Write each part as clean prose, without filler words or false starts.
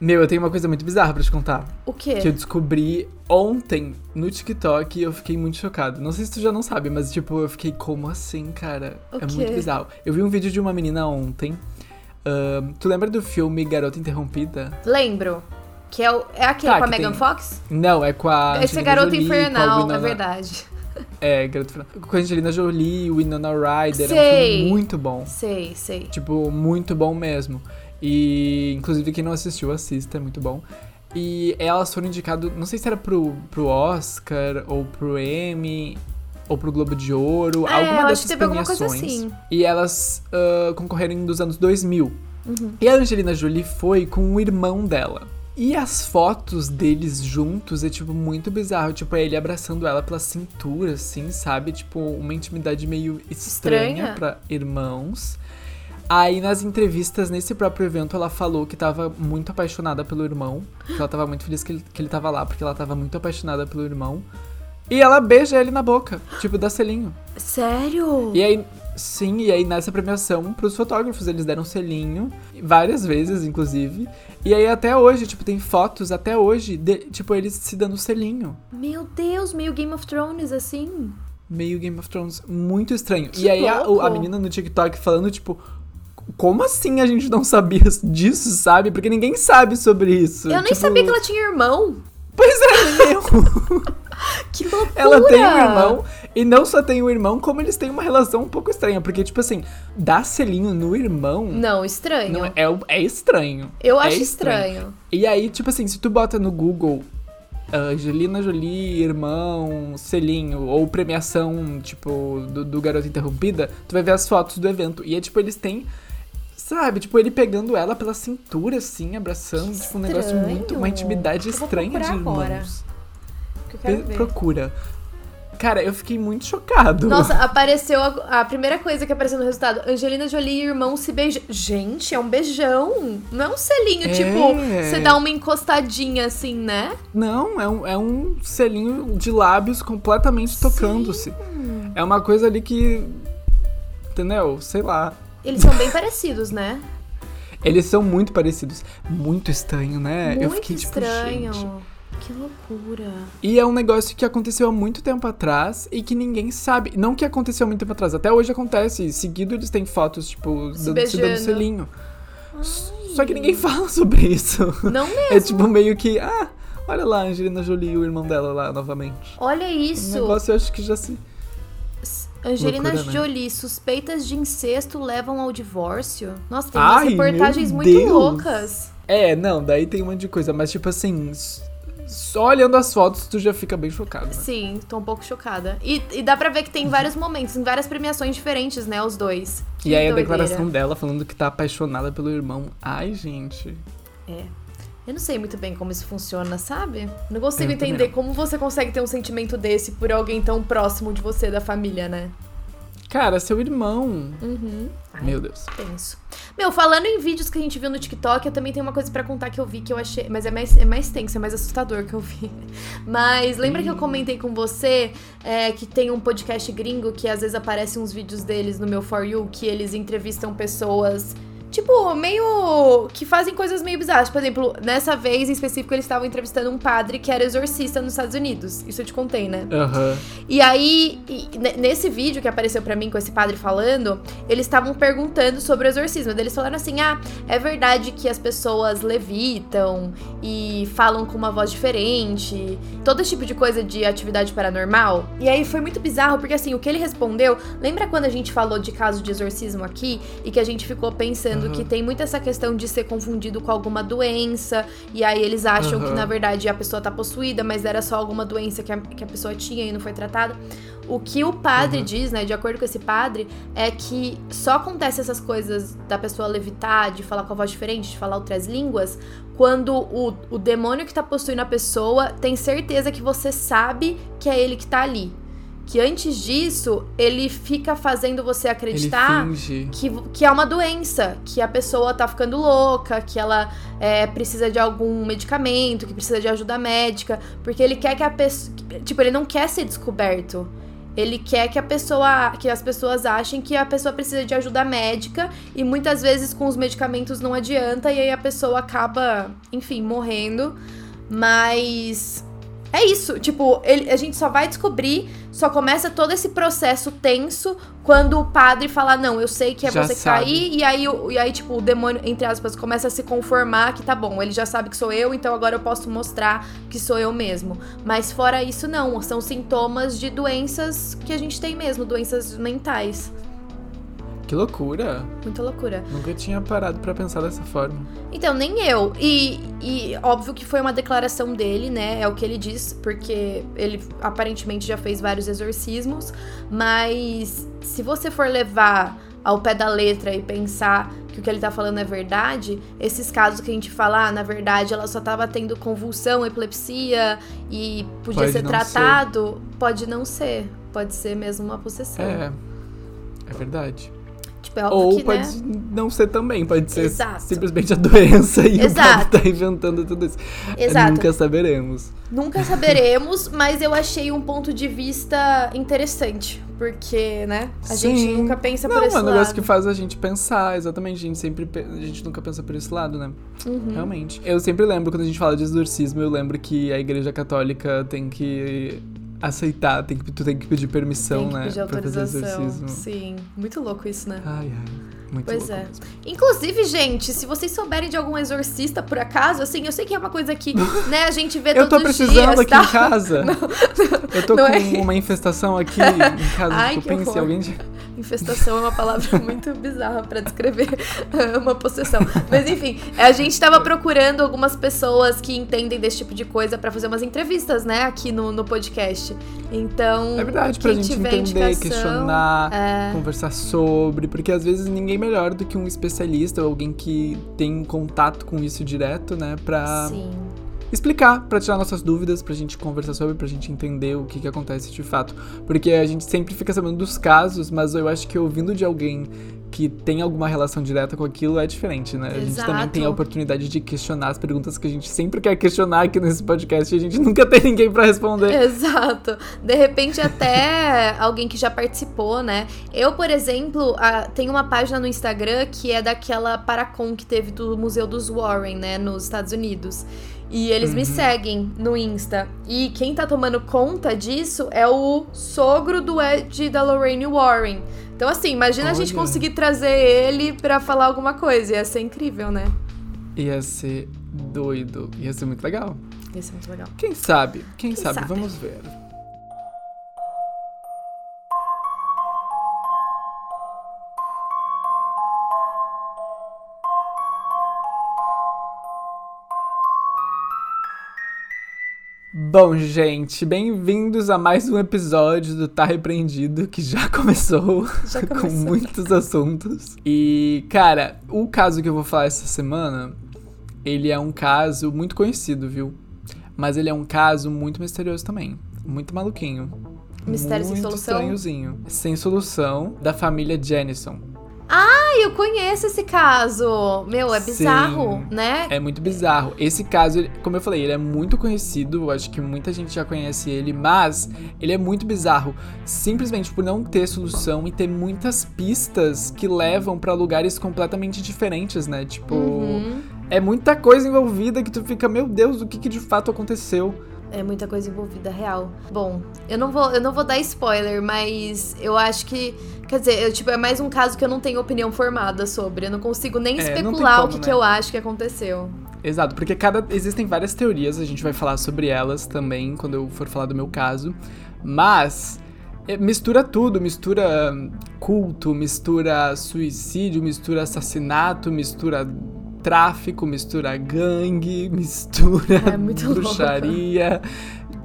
Meu, eu tenho uma coisa muito bizarra pra te contar. O quê? Que eu descobri ontem no TikTok e eu fiquei muito chocado. Não sei se tu já não sabe, mas tipo, eu fiquei, como assim, cara? O quê? É muito bizarro. Eu vi um vídeo de uma menina ontem. Tu lembra do filme Garota Interrompida? Lembro. Que é, é aquele com a Megan Fox? Não, é com a Angelina Jolie. Esse é Garota Infernal, na verdade. É, Garota Infernal. Com a Angelina Jolie, Winona Ryder. Sei. É um filme muito bom. Sei, sei. Tipo, muito bom mesmo. E, inclusive, quem não assistiu, assista, é muito bom. E elas foram indicadas, não sei se era pro Oscar, ou pro Emmy, ou pro Globo de Ouro, alguma dessas premiações. Alguma coisa assim. E elas concorreram dos anos 2000. Uhum. E a Angelina Jolie foi com o irmão dela. E as fotos deles juntos é, tipo, muito bizarro. Tipo, é ele abraçando ela pela cintura, assim, sabe? Tipo, uma intimidade meio estranha. Pra irmãos. Aí, nas entrevistas, nesse próprio evento, ela falou que tava muito apaixonada pelo irmão. Que ela tava muito feliz que ele tava lá, porque ela tava muito apaixonada pelo irmão. E ela beija ele na boca, tipo, dá selinho. Sério? E aí, sim, e aí nessa premiação, pros fotógrafos, eles deram selinho, várias vezes, inclusive. E aí, até hoje, tipo, tem fotos, até hoje, tipo, eles se dando selinho. Meu Deus, meio Game of Thrones, assim. Meio Game of Thrones, muito estranho. Que e aí, a menina no TikTok falando, tipo... Como assim a gente não sabia disso, sabe? Porque ninguém sabe sobre isso. Eu nem sabia que ela tinha irmão. Pois é, meu. Que loucura. Ela tem um irmão, e não só tem um irmão, como eles têm uma relação um pouco estranha. Porque, tipo assim, dar selinho no irmão... Não, estranho. Não, é estranho. Eu acho estranho. E aí, tipo assim, se tu bota no Google... Angelina Jolie, irmão, selinho, ou premiação, tipo, do Garota Interrompida, tu vai ver as fotos do evento. E é, tipo, eles têm... Sabe, tipo, ele pegando ela pela cintura, assim, abraçando, que tipo, um negócio muito, uma intimidade estranha de irmãos. Procura. Cara, eu fiquei muito chocado. Nossa, apareceu a primeira coisa que apareceu no resultado. Angelina Jolie e irmão se beijam. Gente, é um beijão. Não é um selinho, tipo, você dá uma encostadinha assim, né? Não, é um selinho de lábios completamente tocando-se. Sim. É uma coisa ali que... Entendeu? Sei lá. Eles são bem parecidos, né? Eles são muito parecidos. Muito estranho, né? Muito eu fiquei, tipo, estranho. Gente... Que loucura. E é um negócio que aconteceu há muito tempo atrás e que ninguém sabe. Não que aconteceu há muito tempo atrás, até hoje acontece. Seguido eles têm fotos, tipo, se dando selinho. Ai. Só que ninguém fala sobre isso. Não mesmo. É tipo meio que, olha lá, Angelina Jolie e o irmão dela lá novamente. Olha isso. O negócio eu acho que já se... Angelina Jolie, né? Suspeitas de incesto levam ao divórcio. Nossa, tem umas reportagens muito loucas. É, não, daí tem um monte de coisa, mas tipo assim... Só olhando as fotos, tu já fica bem chocada. Né? Sim, tô um pouco chocada. E dá pra ver que tem vários momentos, em várias premiações diferentes, né, os dois. Que e aí doideira. A declaração dela falando que tá apaixonada pelo irmão. Ai, gente. É. Eu não sei muito bem como isso funciona, sabe? Não consigo entender como você consegue ter um sentimento desse por alguém tão próximo de você, da família, né? Cara, seu irmão. Uhum. Ai, meu Deus. Tenso. Meu, falando em vídeos que a gente viu no TikTok, eu também tenho uma coisa pra contar que eu vi que eu achei... Mas é mais tenso, é mais assustador que eu vi. Mas lembra que eu comentei com você que tem um podcast gringo que às vezes aparecem uns vídeos deles no meu For You, que eles entrevistam pessoas... Tipo, meio... que fazem coisas meio bizarras. Por exemplo, nessa vez, em específico, eles estavam entrevistando um padre que era exorcista nos Estados Unidos. Isso eu te contei, né? Aham. Uhum. E aí, nesse vídeo que apareceu pra mim com esse padre falando, eles estavam perguntando sobre o exorcismo. Eles falaram assim, é verdade que as pessoas levitam e falam com uma voz diferente. Todo esse tipo de coisa de atividade paranormal. E aí, foi muito bizarro, porque assim, o que ele respondeu... Lembra quando a gente falou de caso de exorcismo aqui? E que a gente ficou pensando... Uhum. Que tem muito essa questão de ser confundido com alguma doença, e aí eles acham que na verdade a pessoa tá possuída, mas era só alguma doença que a pessoa tinha e não foi tratada. O que o padre diz, né, de acordo com esse padre, é que só acontece essas coisas da pessoa levitar, de falar com a voz diferente, de falar outras línguas, quando o demônio que tá possuindo a pessoa tem certeza que você sabe que é ele que tá ali. Que antes disso, ele fica fazendo você acreditar que é uma doença, que a pessoa tá ficando louca, que ela precisa de algum medicamento, que precisa de ajuda médica, porque ele quer que a pessoa... Tipo, ele não quer ser descoberto. Ele quer que a pessoa, que as pessoas achem que a pessoa precisa de ajuda médica, e muitas vezes com os medicamentos não adianta, e aí a pessoa acaba, enfim, morrendo. Mas é isso, tipo, a gente só vai descobrir, só começa todo esse processo tenso quando o padre fala, não, eu sei que é já você que sabe. Tá aí, e aí, tipo, o demônio, entre aspas, começa a se conformar que tá bom, ele já sabe que sou eu, então agora eu posso mostrar que sou eu mesmo. Mas fora isso, não, são sintomas de doenças que a gente tem mesmo, doenças mentais. Que loucura. Muita loucura. Nunca tinha parado pra pensar dessa forma. Então, nem eu. E óbvio que foi uma declaração dele, né? É o que ele diz, porque ele aparentemente já fez vários exorcismos. Mas se você for levar ao pé da letra e pensar que o que ele tá falando é verdade, esses casos que a gente fala, na verdade, ela só tava tendo convulsão, epilepsia e podia pode ser tratado, ser. Pode não ser. Pode ser mesmo uma possessão. É verdade. Tipo, é ou que, pode né? não ser também, pode ser Exato. Simplesmente a doença e Exato. O povo tá inventando tudo isso. Exato. Nunca saberemos. Nunca saberemos, mas eu achei um ponto de vista interessante, porque, né, a Sim. gente nunca pensa por esse lado. Não, é um negócio que faz a gente pensar, exatamente, a gente nunca pensa por esse lado, né? Uhum. Realmente. Eu sempre lembro, quando a gente fala de exorcismo, eu lembro que a Igreja Católica tem que... aceitar, tu tem que pedir permissão, tem que pedir, né, autorização, pra fazer exorcismo. Sim, muito louco isso, né? Ai, muito pois louco. Pois é. Inclusive, gente, se vocês souberem de algum exorcista, por acaso, assim, eu sei que é uma coisa que, né, a gente vê todos os dias. Eu tô precisando aqui em casa. Não, eu tô com uma infestação aqui em casa. Ai, tipo, que pense, alguém... Infestação é uma palavra muito bizarra pra descrever uma possessão. Mas enfim, a gente tava procurando algumas pessoas que entendem desse tipo de coisa pra fazer umas entrevistas, né, aqui no podcast. Então, é verdade, pra gente entender, questionar, conversar sobre, porque às vezes ninguém melhor do que um especialista ou alguém que tem contato com isso direto, né, pra... Sim. explicar, pra tirar nossas dúvidas, pra gente conversar sobre, pra gente entender o que acontece de fato. Porque a gente sempre fica sabendo dos casos, mas eu acho que ouvindo de alguém que tem alguma relação direta com aquilo é diferente, né? Exato. A gente também tem a oportunidade de questionar as perguntas que a gente sempre quer questionar aqui nesse podcast e a gente nunca tem ninguém pra responder. Exato. De repente até alguém que já participou, né? Eu, por exemplo, tenho uma página no Instagram que é daquela Paracon que teve do Museu dos Warren, né? Nos Estados Unidos. E eles me seguem no Insta. E quem tá tomando conta disso é o sogro do Ed e da Lorraine Warren. Então, assim, imagina a gente conseguir trazer ele pra falar alguma coisa. Ia ser incrível, né? Ia ser doido. Ia ser muito legal. Ia ser muito legal. Quem sabe? Quem sabe? Vamos ver. Bom, gente, bem-vindos a mais um episódio do Tá Repreendido, que já começou. Com muitos assuntos. E, cara, o caso que eu vou falar essa semana, ele é um caso muito conhecido, viu? Mas ele é um caso muito misterioso também, muito maluquinho. Mistério muito sem solução? Estranhozinho. Sem solução, da família Jamison. Ah, eu conheço esse caso. Meu, é bizarro, Sim, né? É muito bizarro. Esse caso, como eu falei, ele é muito conhecido. Eu acho que muita gente já conhece ele, mas ele é muito bizarro. Simplesmente por não ter solução e ter muitas pistas que levam pra lugares completamente diferentes, né? Tipo, é muita coisa envolvida que tu fica, meu Deus, o que de fato aconteceu? É muita coisa envolvida, real. Bom, eu não vou dar spoiler, mas eu acho que... Quer dizer, é mais um caso que eu não tenho opinião formada sobre. Eu não consigo nem especular o que eu acho que aconteceu. Exato, porque existem várias teorias, a gente vai falar sobre elas também quando eu for falar do meu caso. Mas... mistura tudo, mistura culto, mistura suicídio, mistura assassinato, mistura... tráfico, mistura gangue, mistura bruxaria.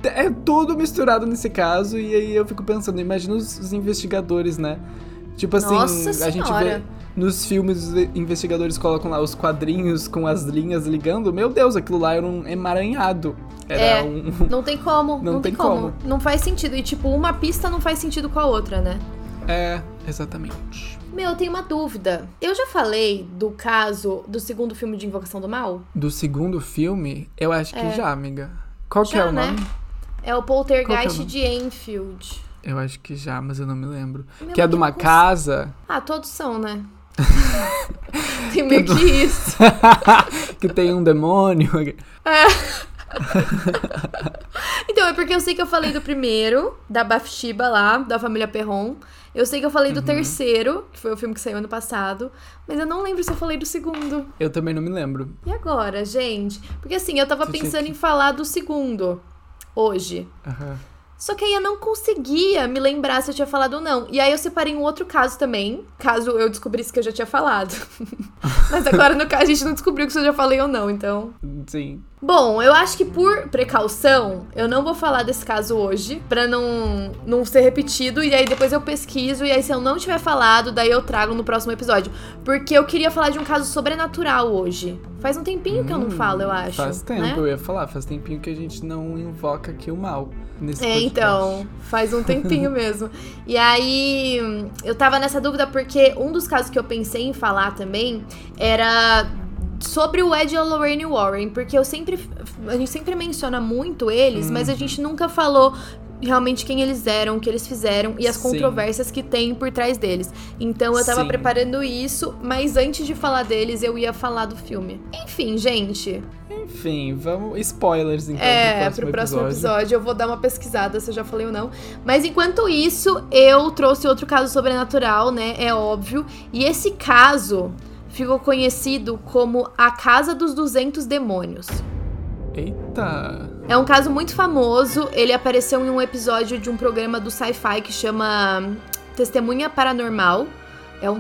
É tudo misturado nesse caso. E aí eu fico pensando, imagina os investigadores, né? Tipo assim, a gente vê nos filmes, os investigadores colocam lá os quadrinhos com as linhas ligando. Meu Deus, aquilo lá era um emaranhado. Não tem como, não tem como. Não faz sentido. E tipo, uma pista não faz sentido com a outra, né? É, exatamente. Meu, eu tenho uma dúvida. Eu já falei do caso do segundo filme de Invocação do Mal? Do segundo filme? Eu acho que já, amiga. Qual que é o nome? É o Poltergeist de Enfield. Eu acho que já, mas eu não me lembro. Meu, que é de uma casa... Ah, todos são, né? Tem meio que isso. Que tem um demônio. É... Então, é porque eu sei que eu falei do primeiro, da Bathsheba lá, da família Perron. Eu sei que eu falei do terceiro, que foi o filme que saiu ano passado, mas eu não lembro se eu falei do segundo. Eu também não me lembro. E agora, gente? Porque assim, eu tava pensando em falar do segundo hoje. Só que aí eu não conseguia me lembrar se eu tinha falado ou não. E aí eu separei um outro caso também, caso eu descobrisse que eu já tinha falado. Mas agora, no caso, a gente não descobriu que eu já falei ou não, então... Sim. Bom, eu acho que por precaução, eu não vou falar desse caso hoje, pra não ser repetido. E aí depois eu pesquiso, e aí se eu não tiver falado, daí eu trago no próximo episódio. Porque eu queria falar de um caso sobrenatural hoje. Faz um tempinho que eu não falo, eu acho. Faz tempo, né? Eu ia falar. Faz tempinho que a gente não invoca aqui o mal. Nesse podcast. Então, faz um tempinho mesmo. E aí, eu tava nessa dúvida porque um dos casos que eu pensei em falar também era sobre o Ed e a Lorraine Warren, porque a gente sempre menciona muito eles, mas a gente nunca falou realmente quem eles eram, o que eles fizeram e as controvérsias que tem por trás deles. Então eu tava preparando isso, mas antes de falar deles, eu ia falar do filme. Enfim, gente... Enfim, vamos... Spoilers, então, pro próximo episódio. Eu vou dar uma pesquisada se eu já falei ou não. Mas enquanto isso, eu trouxe outro caso sobrenatural, né? É óbvio. E esse caso ficou conhecido como A Casa dos 200 Demônios. Eita! É um caso muito famoso. Ele apareceu em um episódio de um programa do Sci-Fi que chama Testemunha Paranormal. É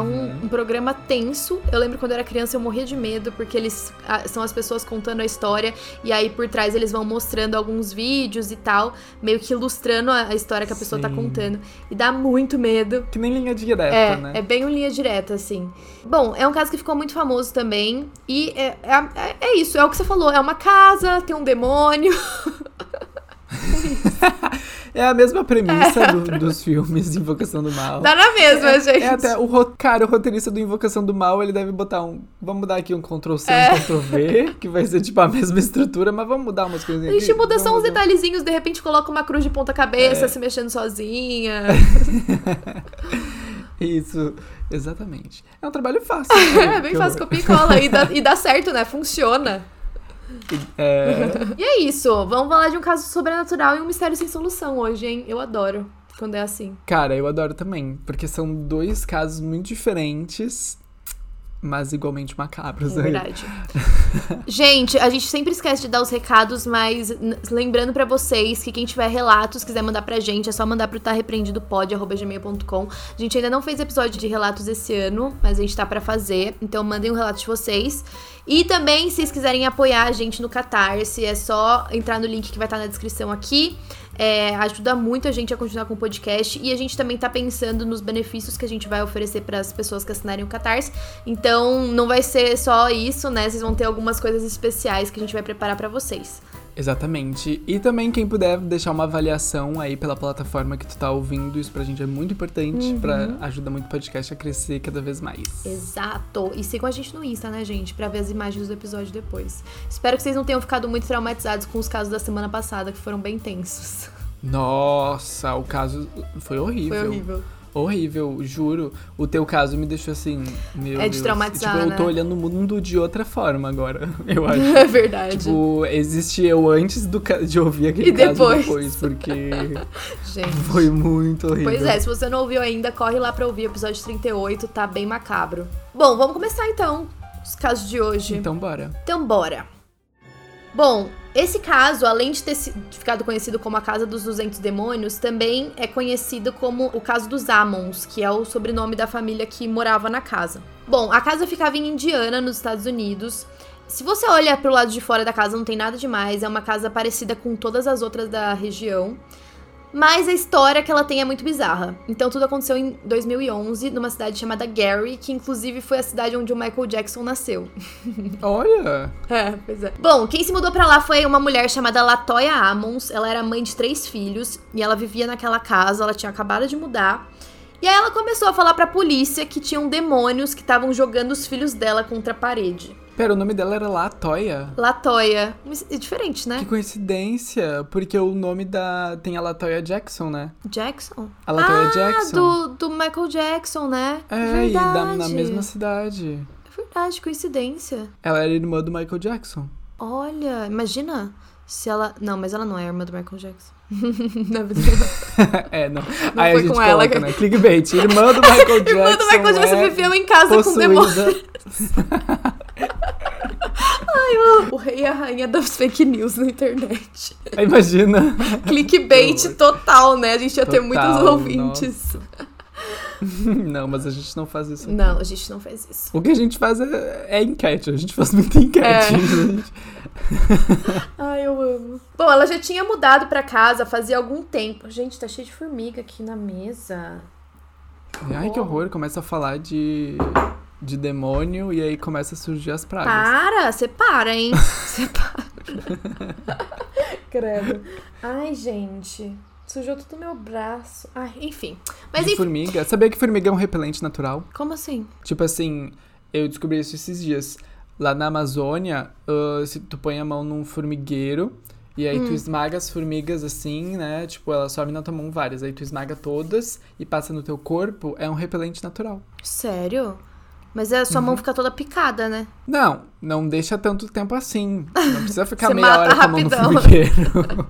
um programa tenso. Eu lembro quando eu era criança eu morria de medo, porque eles são as pessoas contando a história e aí por trás eles vão mostrando alguns vídeos e tal, meio que ilustrando a história que a pessoa tá contando. E dá muito medo. Que nem linha direta, né? É bem uma linha direta, assim. Bom, é um caso que ficou muito famoso também. E é isso, é o que você falou. É uma casa, tem um demônio... É a mesma premissa dos filmes de Invocação do Mal. Dá na mesma, gente. É até o roteirista do Invocação do Mal, ele deve botar vamos dar aqui um Ctrl-C, um Ctrl-V, que vai ser tipo a mesma estrutura, mas vamos mudar umas coisinhas aqui. A gente muda só uns detalhezinhos, de repente coloca uma cruz de ponta cabeça, se mexendo sozinha. Isso, exatamente. É um trabalho fácil. É bem fácil, copia e cola. E dá certo, né? Funciona. E é isso, vamos falar de um caso sobrenatural e um mistério sem solução hoje, hein? Eu adoro quando é assim. Cara, eu adoro também, porque são dois casos muito diferentes, mas igualmente macabros. É verdade. Gente, a gente sempre esquece de dar os recados, mas lembrando pra vocês que quem tiver relatos, quiser mandar pra gente, é só mandar pro tarepreendidopod@gmail.com. A gente ainda não fez episódio de relatos esse ano, mas a gente tá pra fazer, então mandem um relato de vocês. E também, se vocês quiserem apoiar a gente no Catarse, é só entrar no link que vai estar na descrição aqui. Ajuda muito a gente a continuar com o podcast. E a gente também tá pensando nos benefícios que a gente vai oferecer para as pessoas que assinarem o Catarse. Então, não vai ser só isso, né? Vocês vão ter algumas coisas especiais que a gente vai preparar para vocês. Exatamente. E também quem puder deixar uma avaliação aí pela plataforma que tu tá ouvindo, isso pra gente é muito importante, pra ajudar muito o podcast a crescer cada vez mais. Exato. E sigam a gente no Insta, né, gente? Pra ver as imagens do episódio depois. Espero que vocês não tenham ficado muito traumatizados com os casos da semana passada, que foram bem tensos. Nossa, o caso foi horrível. Foi horrível. Horrível, juro. O teu caso me deixou assim, meu Deus. É de traumatizar, tipo, eu tô olhando o mundo de outra forma agora, eu acho. É verdade. Tipo, existe eu antes de ouvir aquele caso depois, porque gente, foi muito horrível. Pois é, se você não ouviu ainda, corre lá pra ouvir o episódio 38, tá bem macabro. Bom, vamos começar então os casos de hoje. Então bora. Bom, esse caso, além de ter ficado conhecido como a Casa dos 200 Demônios, também é conhecido como o caso dos Ammons, que é o sobrenome da família que morava na casa. Bom, a casa ficava em Indiana, nos Estados Unidos. Se você olha pro lado de fora da casa, não tem nada demais, é uma casa parecida com todas as outras da região. Mas a história que ela tem é muito bizarra. Então tudo aconteceu em 2011, numa cidade chamada Gary, que inclusive foi a cidade onde o Michael Jackson nasceu. Olha! Pois é. Bom, quem se mudou pra lá foi uma mulher chamada Latoya Ammons. Ela era mãe de 3 filhos e ela vivia naquela casa, ela tinha acabado de mudar. E aí ela começou a falar pra polícia que tinham demônios que estavam jogando os filhos dela contra a parede. Pera, o nome dela era Latoya? Latoya. É diferente, né? Que coincidência, porque o nome da... Tem a Latoya Jackson, né? Jackson? A Latoya Jackson. Do Michael Jackson, né? É, verdade. E na mesma cidade. É verdade, coincidência. Ela era irmã do Michael Jackson. Olha, imagina se ela... Não, mas ela não é irmã do Michael Jackson. Na verdade. É, não. Não aí foi a gente com coloca, ela. Né? Clickbait. Irmã do Michael Jackson. Irmã do Michael Jackson viveu em casa possuída. Com demônios. Ai, o rei e a rainha das fake news na internet. Imagina. Clickbait total, né? A gente ia ter muitos ouvintes. Nossa. Não, mas a gente não faz isso. Não, a gente não faz isso. O que a gente faz é enquete. A gente faz muita enquete. É. Gente. Ai, eu amo. Bom, ela já tinha mudado pra casa fazia algum tempo. Gente, tá cheio de formiga aqui na mesa. Ai, que horror. Começa a falar de demônio e aí começa a surgir as pragas. Para! Você para, hein? Você para. Credo. Ai, gente... Sujou todo o meu braço. Ai, enfim. Mas enfim. Formiga. Sabia que formiga é um repelente natural? Como assim? Tipo assim, eu descobri isso esses dias. Lá na Amazônia, se tu põe a mão num formigueiro e aí tu esmaga as formigas assim, né? Tipo, elas sobem na tua mão várias. Aí tu esmaga todas e passa no teu corpo. É um repelente natural. Sério? Mas a sua mão fica toda picada, né? Não, não deixa tanto tempo assim. Não precisa ficar meia hora rapidão. Com a mão no formigueiro.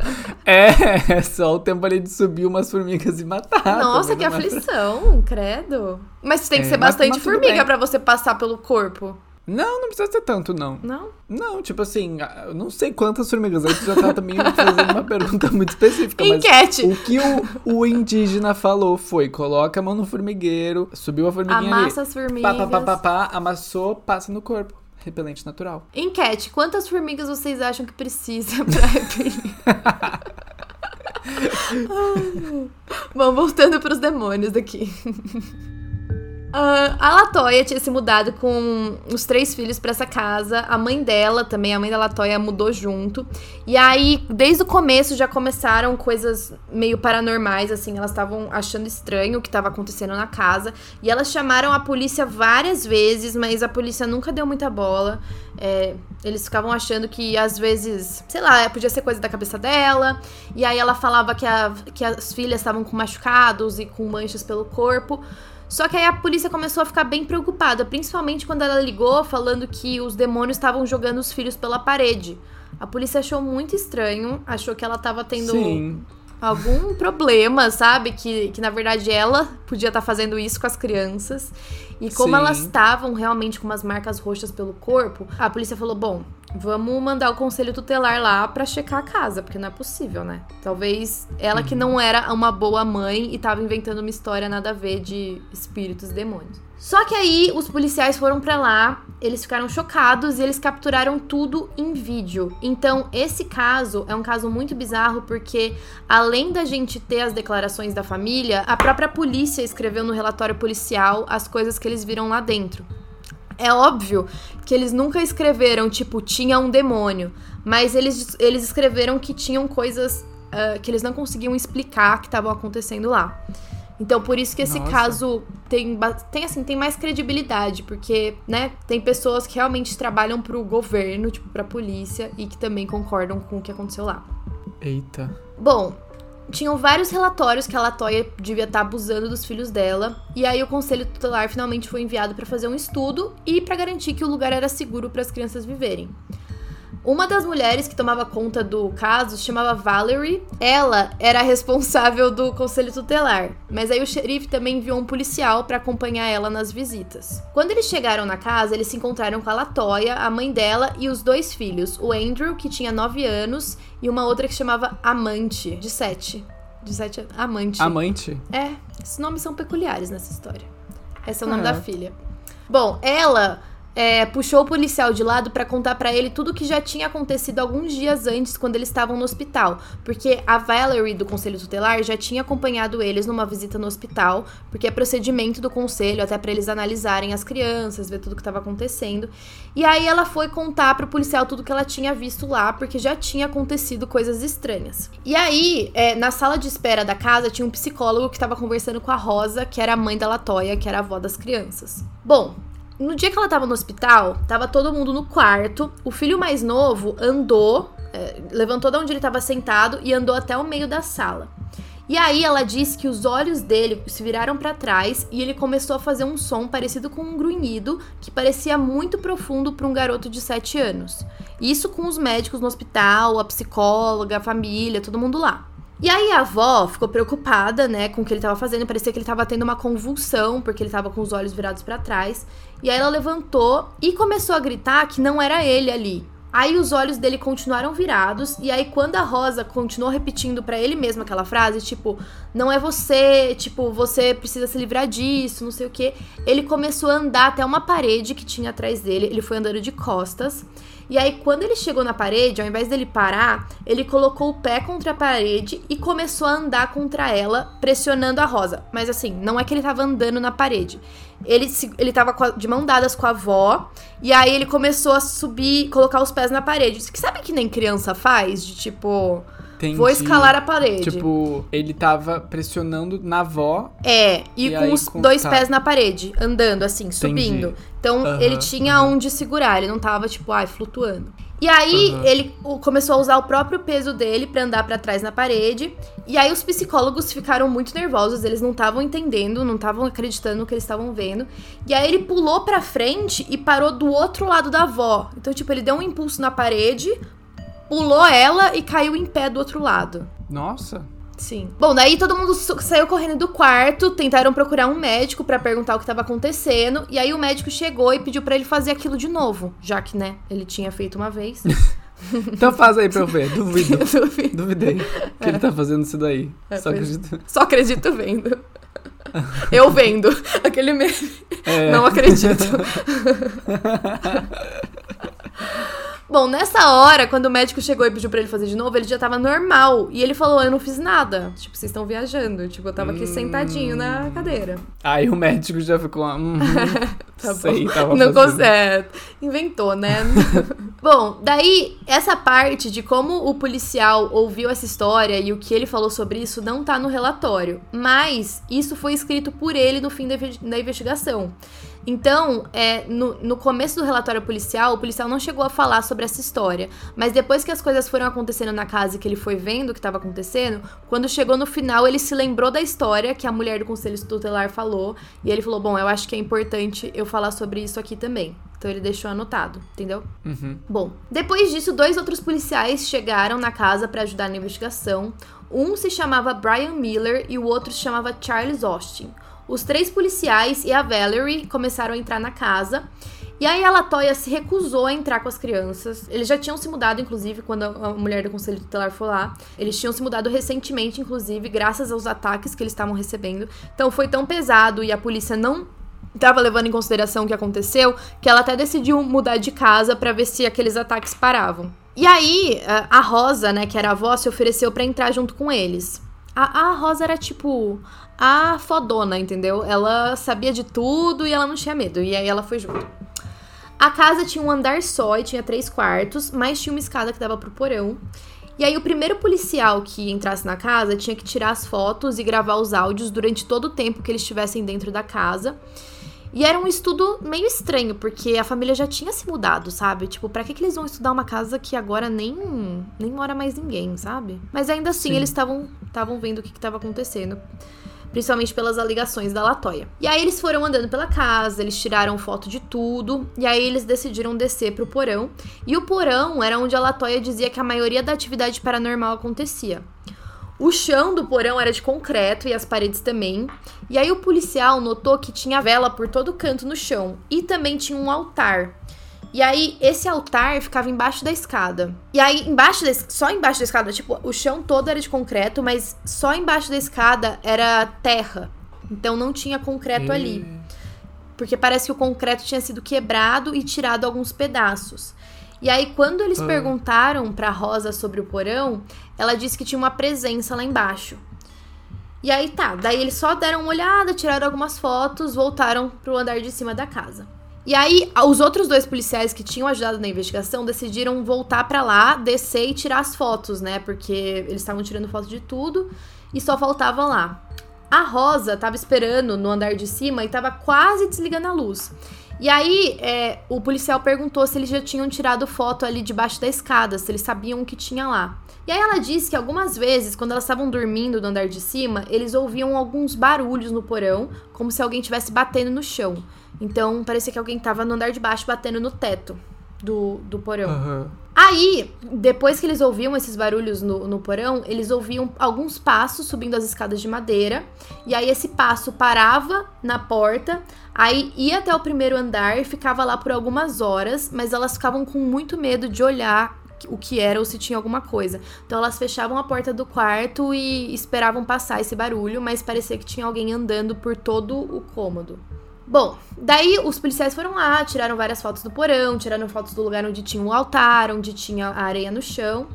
É só o tempo ali de subir umas formigas e matar. Nossa, que aflição, credo. Mas tem que ser bastante formiga pra você passar pelo corpo. Não, não precisa ser tanto, não. Não? Não, tipo assim, eu não sei quantas formigas. Aí tu já tá também fazendo uma pergunta muito específica. Enquete! Mas o que o indígena falou foi, coloca a mão no formigueiro, subiu a formiguinha ali. Amassa as formigas. Pá, amassou, passa no corpo. Repelente natural. Enquete, quantas formigas vocês acham que precisa pra repelir? Bom, voltando pros demônios aqui. A Latoya tinha se mudado com os 3 filhos pra essa casa. A mãe dela também, a mãe da Latoya, mudou junto. E aí, desde o começo, já começaram coisas meio paranormais, assim. Elas estavam achando estranho o que estava acontecendo na casa. E elas chamaram a polícia várias vezes, mas a polícia nunca deu muita bola. Eles ficavam achando que, às vezes, sei lá, podia ser coisa da cabeça dela. E aí ela falava que as filhas estavam com machucados e com manchas pelo corpo. Só que aí a polícia começou a ficar bem preocupada, principalmente quando ela ligou falando que os demônios estavam jogando os filhos pela parede. A polícia achou muito estranho, achou que ela tava tendo algum problema, sabe? Que na verdade ela podia estar fazendo isso com as crianças. E como elas estavam realmente com umas marcas roxas pelo corpo, a polícia falou, bom, vamos mandar o conselho tutelar lá pra checar a casa, porque não é possível, né? Talvez ela que não era uma boa mãe e tava inventando uma história nada a ver de espíritos e demônios. Só que aí os policiais foram pra lá, eles ficaram chocados e eles capturaram tudo em vídeo. Então esse caso é um caso muito bizarro porque além da gente ter as declarações da família, a própria polícia escreveu no relatório policial as coisas que eles viram lá dentro. É óbvio que eles nunca escreveram, tipo, tinha um demônio. Mas eles escreveram que tinham coisas que eles não conseguiam explicar que estavam acontecendo lá. Então, por isso que esse caso tem mais credibilidade. Porque, né, tem pessoas que realmente trabalham pro governo, tipo, pra polícia. E que também concordam com o que aconteceu lá. Eita. Bom... Tinham vários relatórios que a Latoya devia estar abusando dos filhos dela. E aí o conselho tutelar finalmente foi enviado para fazer um estudo e para garantir que o lugar era seguro para as crianças viverem. Uma das mulheres que tomava conta do caso se chamava Valerie. Ela era a responsável do conselho tutelar. Mas aí o xerife também enviou um policial para acompanhar ela nas visitas. Quando eles chegaram na casa, eles se encontraram com a Latoya, a mãe dela e os 2 filhos. O Andrew, que tinha 9 anos, e uma outra que chamava Amante, de 7. De 7 anos. Amante. Amante? É. Esses nomes são peculiares nessa história. Esse é o nome da filha. Bom, ela... puxou o policial de lado pra contar pra ele tudo o que já tinha acontecido alguns dias antes quando eles estavam no hospital, porque a Valerie do conselho tutelar já tinha acompanhado eles numa visita no hospital, porque é procedimento do conselho, até pra eles analisarem as crianças, ver tudo o que estava acontecendo. E aí ela foi contar pro policial tudo que ela tinha visto lá, porque já tinha acontecido coisas estranhas. E aí, na sala de espera da casa tinha um psicólogo que estava conversando com a Rosa, que era a mãe da Latoya, que era a avó das crianças. Bom, No dia que ela tava no hospital, tava todo mundo no quarto, o filho mais novo andou, levantou de onde ele tava sentado e andou até o meio da sala. E aí ela disse que os olhos dele se viraram pra trás e ele começou a fazer um som parecido com um grunhido que parecia muito profundo pra um garoto de 7 anos. Isso com os médicos no hospital, a psicóloga, a família, todo mundo lá. E aí a avó ficou preocupada, né, com o que ele tava fazendo, parecia que ele tava tendo uma convulsão, porque ele tava com os olhos virados pra trás. E aí ela levantou e começou a gritar que não era ele ali. Aí os olhos dele continuaram virados, e aí quando a Rosa continuou repetindo pra ele mesmo aquela frase, tipo, não é você, tipo, você precisa se livrar disso, não sei o quê, ele começou a andar até uma parede que tinha atrás dele, ele foi andando de costas. E aí, quando ele chegou na parede, ao invés dele parar, ele colocou o pé contra a parede e começou a andar contra ela, pressionando a Rosa. Mas assim, não é que ele tava andando na parede. Ele tava de mão dadas com a avó, e aí ele começou a subir, colocar os pés na parede. Isso que sabe que nem criança faz? De tipo... Entendi. Vou escalar a parede. Tipo, ele tava pressionando na avó. É, e com os dois pés na parede, andando assim, subindo. Entendi. Então, ele tinha onde segurar, ele não tava, tipo, flutuando. E aí, ele começou a usar o próprio peso dele pra andar pra trás na parede. E aí, os psicólogos ficaram muito nervosos, eles não estavam entendendo, não estavam acreditando no que eles estavam vendo. E aí, ele pulou pra frente e parou do outro lado da avó. Então, tipo, ele deu um impulso na parede... Pulou ela e caiu em pé do outro lado. Nossa. Sim. Bom, daí todo mundo saiu correndo do quarto, tentaram procurar um médico pra perguntar o que tava acontecendo, e aí o médico chegou e pediu pra ele fazer aquilo de novo, já que, né, ele tinha feito uma vez. Então faz aí pra eu ver, duvido. Duvidei que ele tá fazendo isso daí. Só acredito vendo. Eu vendo. Aquele mesmo. É. Não acredito. Bom, nessa hora, quando o médico chegou e pediu pra ele fazer de novo, ele já tava normal. E ele falou, eu não fiz nada. Tipo, vocês estão viajando. Tipo, eu tava aqui sentadinho na cadeira. Aí o médico já ficou lá... tá sei, bom. Tava não consegue. Inventou, né? Bom, daí, essa parte de como o policial ouviu essa história e o que ele falou sobre isso não tá no relatório. Mas isso foi escrito por ele no fim da investigação. Então, no começo do relatório policial, o policial não chegou a falar sobre essa história. Mas depois que as coisas foram acontecendo na casa e que ele foi vendo o que estava acontecendo, quando chegou no final, ele se lembrou da história que a mulher do conselho tutelar falou. E ele falou, bom, eu acho que é importante eu falar sobre isso aqui também. Então ele deixou anotado, entendeu? Uhum. Bom, depois disso, 2 outros policiais chegaram na casa para ajudar na investigação. Um se chamava Brian Miller e o outro se chamava Charles Austin. Os 3 policiais e a Valerie começaram a entrar na casa. E aí a Latoya se recusou a entrar com as crianças. Eles já tinham se mudado, inclusive, quando a mulher do conselho tutelar foi lá. Eles tinham se mudado recentemente, inclusive, graças aos ataques que eles estavam recebendo. Então foi tão pesado e a polícia não estava levando em consideração o que aconteceu, que ela até decidiu mudar de casa pra ver se aqueles ataques paravam. E aí a Rosa, né, que era a avó, se ofereceu pra entrar junto com eles. A Rosa era tipo... a fodona, entendeu? Ela sabia de tudo e ela não tinha medo. E aí ela foi junto. A casa tinha um andar só e tinha 3 quartos, mas tinha uma escada que dava pro porão. E aí o primeiro policial que entrasse na casa tinha que tirar as fotos e gravar os áudios durante todo o tempo que eles estivessem dentro da casa. E era um estudo meio estranho, porque a família já tinha se mudado, sabe? Tipo, pra que eles vão estudar uma casa que agora nem mora mais ninguém, sabe? Mas ainda assim, Sim. Eles estavam vendo o que estava acontecendo. Principalmente pelas alegações da Latoya. E aí eles foram andando pela casa, eles tiraram foto de tudo, e aí eles decidiram descer pro porão. E o porão era onde a Latoya dizia que a maioria da atividade paranormal acontecia. O chão do porão era de concreto e as paredes também. E aí o policial notou que tinha vela por todo canto no chão, e também tinha um altar. E aí, esse altar ficava embaixo da escada. E aí, só embaixo da escada, tipo, o chão todo era de concreto, mas só embaixo da escada era terra. Então, não tinha concreto ali. Porque parece que o concreto tinha sido quebrado e tirado alguns pedaços. E aí, quando eles perguntaram pra Rosa sobre o porão, ela disse que tinha uma presença lá embaixo. E aí, tá. Daí, eles só deram uma olhada, tiraram algumas fotos, voltaram pro andar de cima da casa. E aí, os outros 2 policiais que tinham ajudado na investigação decidiram voltar pra lá, descer e tirar as fotos, né? Porque eles estavam tirando foto de tudo e só faltavam lá. A Rosa tava esperando no andar de cima e tava quase desligando a luz. E aí, o policial perguntou se eles já tinham tirado foto ali debaixo da escada, se eles sabiam o que tinha lá. E aí ela disse que algumas vezes, quando elas estavam dormindo no andar de cima, eles ouviam alguns barulhos no porão, como se alguém estivesse batendo no chão. Então, parecia que alguém estava no andar de baixo batendo no teto do porão. Uhum. Aí, depois que eles ouviam esses barulhos no porão, eles ouviam alguns passos subindo as escadas de madeira. E aí, esse passo parava na porta, aí ia até o primeiro andar e ficava lá por algumas horas, mas elas ficavam com muito medo de olhar o que era ou se tinha alguma coisa. Então, elas fechavam a porta do quarto e esperavam passar esse barulho, mas parecia que tinha alguém andando por todo o cômodo. Bom, daí os policiais foram lá, tiraram várias fotos do porão, tiraram fotos do lugar onde tinha o altar, onde tinha a areia no chão.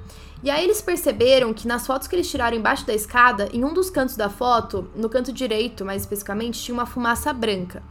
E aí eles perceberam que nas fotos que eles tiraram embaixo da escada, em um dos cantos da foto, no canto direito mais especificamente, tinha uma fumaça branca.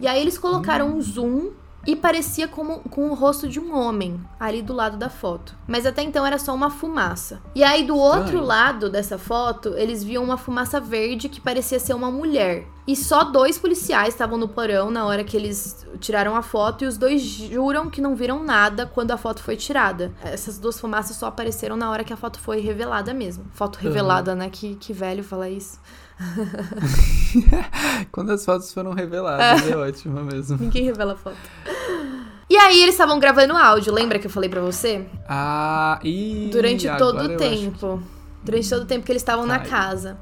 E aí eles colocaram um zoom e parecia com o rosto de um homem ali do lado da foto. Mas até então era só uma fumaça. E aí do outro lado dessa foto, eles viam uma fumaça verde que parecia ser uma mulher. E só 2 policiais estavam no porão na hora que eles tiraram a foto, e os 2 juram que não viram nada quando a foto foi tirada. Essas 2 fumaças só apareceram na hora que a foto foi revelada mesmo. Foto revelada, né? Que velho falar isso. Quando as fotos foram reveladas, é ótimo mesmo. Ninguém revela foto. E aí eles estavam gravando áudio, lembra que eu falei pra você? Durante todo o tempo. Durante todo o tempo que eles estavam na casa.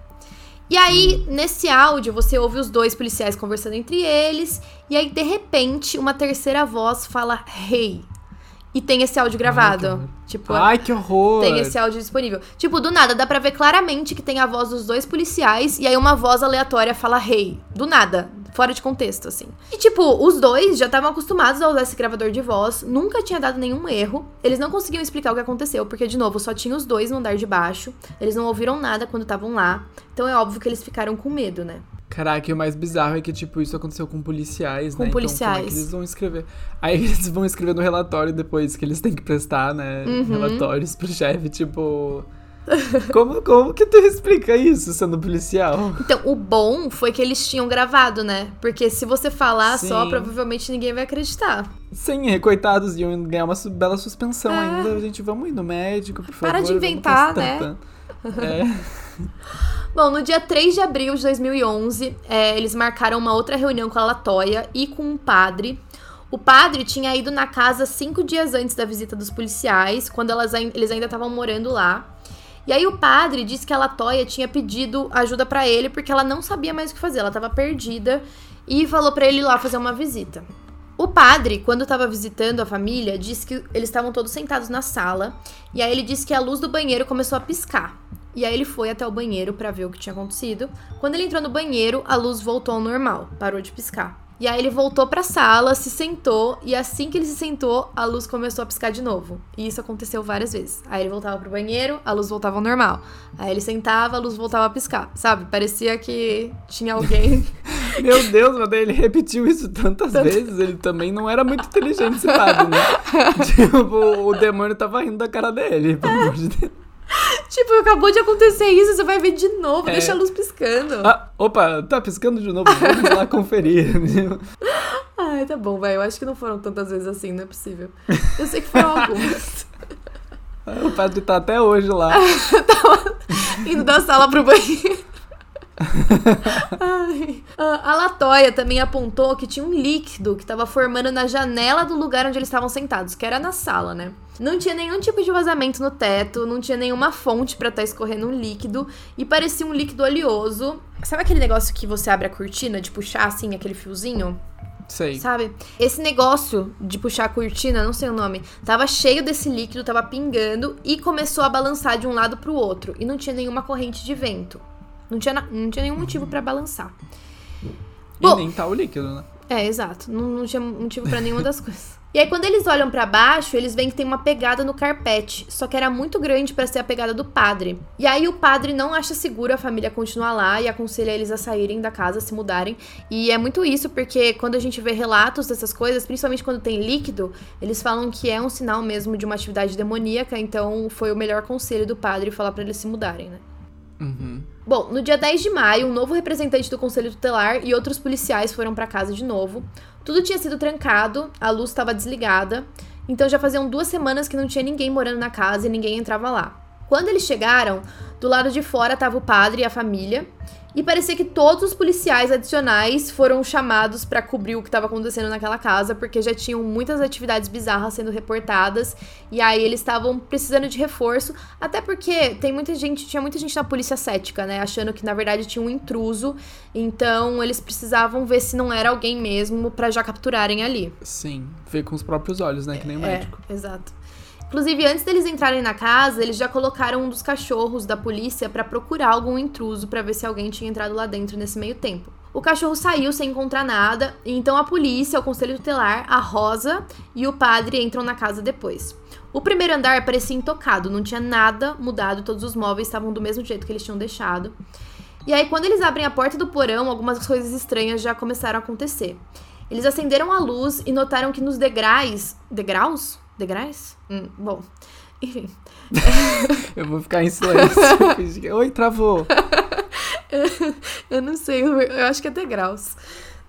E aí, nesse áudio, você ouve os 2 policiais conversando entre eles. E aí, de repente, uma terceira voz fala, hey. E tem esse áudio gravado. Ai, que horror! Tem esse áudio disponível. Do nada, dá pra ver claramente que tem a voz dos 2 policiais. E aí, uma voz aleatória fala, hey. Do nada. Fora de contexto, assim. E, os 2 já estavam acostumados a usar esse gravador de voz. Nunca tinha dado nenhum erro. Eles não conseguiam explicar o que aconteceu. Porque, de novo, só tinha os 2 no andar de baixo. Eles não ouviram nada quando estavam lá. Então, é óbvio que eles ficaram com medo, né? Caraca, e o mais bizarro é que, isso aconteceu com policiais, né? Com policiais. Então, como é que eles vão escrever? Aí, eles vão escrever no relatório depois que eles têm que prestar, né? Uhum. Relatórios pro chefe, Como que tu explica isso sendo policial? Então, o bom foi que eles tinham gravado, né? Porque se você falar só, provavelmente ninguém vai acreditar. Sim, coitados, iam ganhar uma bela suspensão ainda. Gente, vamos ir no médico, por favor. Para de inventar, né? Bom, no dia 3 de abril de 2011, eles marcaram uma outra reunião com a Latoya e com um padre. O padre tinha ido na casa 5 dias antes da visita dos policiais, quando eles ainda estavam morando lá. E aí o padre disse que a Latoya tinha pedido ajuda pra ele porque ela não sabia mais o que fazer, ela tava perdida e falou pra ele ir lá fazer uma visita. O padre, quando tava visitando a família, disse que eles estavam todos sentados na sala e aí ele disse que a luz do banheiro começou a piscar. E aí ele foi até o banheiro pra ver o que tinha acontecido. Quando ele entrou no banheiro, a luz voltou ao normal, parou de piscar. E aí ele voltou pra sala, se sentou, e assim que ele se sentou, a luz começou a piscar de novo. E isso aconteceu várias vezes. Aí ele voltava pro banheiro, a luz voltava ao normal. Aí ele sentava, a luz voltava a piscar, sabe? Parecia que tinha alguém... Meu Deus, mas ele repetiu isso tantas vezes, ele também não era muito inteligente, esse padre, né? O demônio tava rindo da cara dele, pelo amor de Deus. Acabou de acontecer isso, você vai ver de novo, deixa a luz piscando. Opa, tá piscando de novo, vamos lá conferir. Ai, tá bom, vai, eu acho que não foram tantas vezes assim, não é possível. Eu sei que foram algumas. O padre tá até hoje lá. Tava indo da sala pro banheiro. A Latoya também apontou que tinha um líquido que estava formando na janela do lugar onde eles estavam sentados, que era na sala, né? Não tinha nenhum tipo de vazamento no teto, não tinha nenhuma fonte pra estar escorrendo um líquido, e parecia um líquido oleoso. Sabe aquele negócio que você abre a cortina de puxar assim aquele fiozinho? Sei. Sabe? Esse negócio de puxar a cortina, não sei o nome, tava cheio desse líquido, tava pingando e começou a balançar de um lado pro outro, e não tinha nenhuma corrente de vento. Não tinha nenhum motivo pra balançar. Bom, nem tá o líquido, né? Exato. Não tinha motivo pra nenhuma das coisas. E aí, quando eles olham pra baixo, eles veem que tem uma pegada no carpete. Só que era muito grande pra ser a pegada do padre. E aí, o padre não acha seguro a família continuar lá e aconselha eles a saírem da casa, se mudarem. E é muito isso, porque quando a gente vê relatos dessas coisas, principalmente quando tem líquido, eles falam que é um sinal mesmo de uma atividade demoníaca. Então, foi o melhor conselho do padre falar pra eles se mudarem, né? Uhum. Bom, no dia 10 de maio, um novo representante do Conselho Tutelar e outros policiais foram pra casa de novo. Tudo tinha sido trancado, a luz estava desligada, então já faziam 2 semanas que não tinha ninguém morando na casa e ninguém entrava lá. Quando eles chegaram, do lado de fora estava o padre e a família, e parecia que todos os policiais adicionais foram chamados para cobrir o que estava acontecendo naquela casa, porque já tinham muitas atividades bizarras sendo reportadas, e aí eles estavam precisando de reforço, até porque tinha muita gente na polícia cética, né, achando que na verdade tinha um intruso, então eles precisavam ver se não era alguém mesmo para já capturarem ali. Sim, ver com os próprios olhos, né, que nem o médico. Exato. Inclusive, antes deles entrarem na casa, eles já colocaram um dos cachorros da polícia pra procurar algum intruso pra ver se alguém tinha entrado lá dentro nesse meio tempo. O cachorro saiu sem encontrar nada, então a polícia, o conselho tutelar, a Rosa e o padre entram na casa depois. O primeiro andar parecia intocado, não tinha nada mudado, todos os móveis estavam do mesmo jeito que eles tinham deixado. E aí, quando eles abrem a porta do porão, algumas coisas estranhas já começaram a acontecer. Eles acenderam a luz e notaram que nos degraus... Degraus? Bom, enfim. Eu vou ficar em silêncio. Oi, travou. Eu não sei, eu acho que é degraus.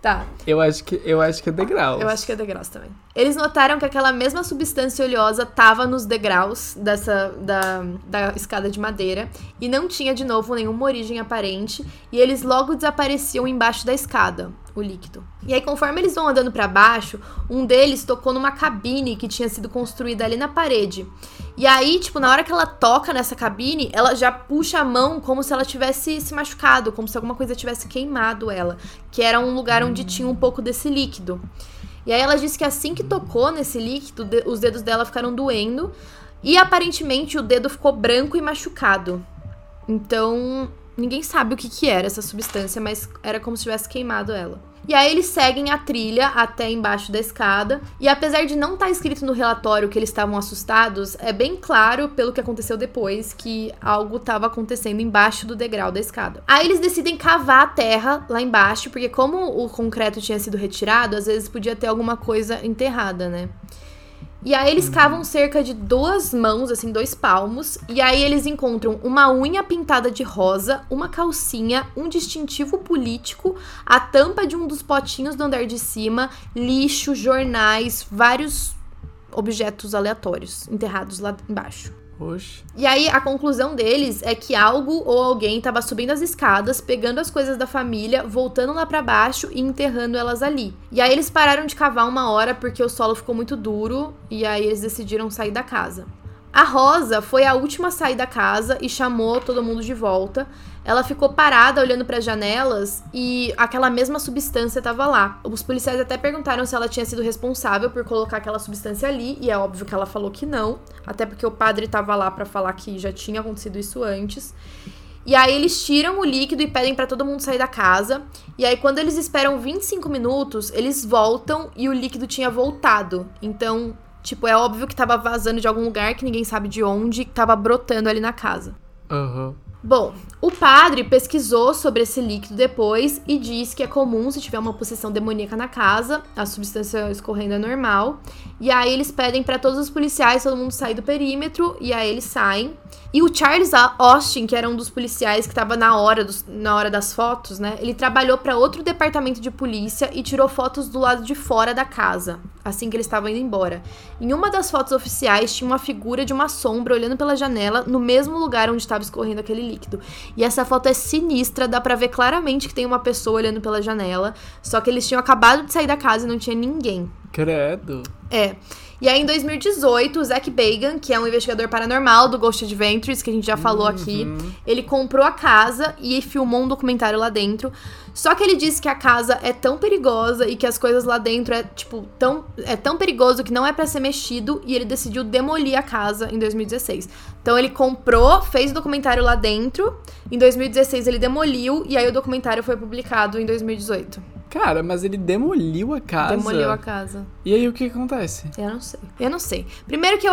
Tá. Eu acho que é degraus. Eu acho que é degraus também. Eles notaram que aquela mesma substância oleosa tava nos degraus da escada de madeira e não tinha, de novo, nenhuma origem aparente, e eles logo desapareciam embaixo da escada, o líquido. E aí, conforme eles vão andando pra baixo, um deles tocou numa cabine que tinha sido construída ali na parede. E aí, tipo, na hora que ela toca nessa cabine, ela já puxa a mão como se ela tivesse se machucado, como se alguma coisa tivesse queimado ela, que era um lugar onde tinha um pouco desse líquido. E aí ela disse que assim que tocou nesse líquido, os dedos dela ficaram doendo e aparentemente o dedo ficou branco e machucado. Então, ninguém sabe o que era essa substância, mas era como se tivesse queimado ela. E aí eles seguem a trilha até embaixo da escada, e apesar de não estar escrito no relatório que eles estavam assustados, é bem claro, pelo que aconteceu depois, que algo estava acontecendo embaixo do degrau da escada. Aí eles decidem cavar a terra lá embaixo, porque como o concreto tinha sido retirado, às vezes podia ter alguma coisa enterrada, né? E aí eles cavam cerca de 2 mãos, assim, 2 palmos, e aí eles encontram uma unha pintada de rosa, uma calcinha, um distintivo político, a tampa de um dos potinhos do andar de cima, lixo, jornais, vários objetos aleatórios enterrados lá embaixo. Oxe. E aí a conclusão deles é que algo ou alguém estava subindo as escadas, pegando as coisas da família, voltando lá pra baixo e enterrando elas ali. E aí eles pararam de cavar uma hora porque o solo ficou muito duro, e aí eles decidiram sair da casa. A Rosa foi a última a sair da casa e chamou todo mundo de volta. Ela ficou parada olhando para as janelas e aquela mesma substância estava lá. Os policiais até perguntaram se ela tinha sido responsável por colocar aquela substância ali, e é óbvio que ela falou que não, até porque o padre estava lá para falar que já tinha acontecido isso antes. E aí eles tiram o líquido e pedem pra todo mundo sair da casa. E aí quando eles esperam 25 minutos, eles voltam e o líquido tinha voltado. Então... tipo, é óbvio que tava vazando de algum lugar que ninguém sabe de onde, que tava brotando ali na casa. Uhum. Bom, o padre pesquisou sobre esse líquido depois e diz que é comum se tiver uma possessão demoníaca na casa, a substância escorrendo é normal. E aí eles pedem pra todos os policiais, todo mundo sair do perímetro, e aí eles saem. E o Charles Austin, que era um dos policiais que tava na hora das fotos, né, ele trabalhou pra outro departamento de polícia e tirou fotos do lado de fora da casa, assim que eles estavam indo embora. Em uma das fotos oficiais tinha uma figura de uma sombra olhando pela janela no mesmo lugar onde estava escorrendo aquele líquido. E essa foto é sinistra, dá pra ver claramente que tem uma pessoa olhando pela janela, só que eles tinham acabado de sair da casa e não tinha ninguém. Credo. É. E aí, em 2018, o Zak Bagans, que é um investigador paranormal do Ghost Adventures, que a gente já falou aqui, ele comprou a casa e filmou um documentário lá dentro. Só que ele disse que a casa é tão perigosa e que as coisas lá dentro é tão perigoso que não é pra ser mexido, e ele decidiu demolir a casa em 2016. Então, ele comprou, fez o documentário lá dentro, em 2016 ele demoliu, e aí o documentário foi publicado em 2018. Cara, mas ele demoliu a casa. Demoliu a casa. E aí, o que acontece? Eu não sei. Primeiro que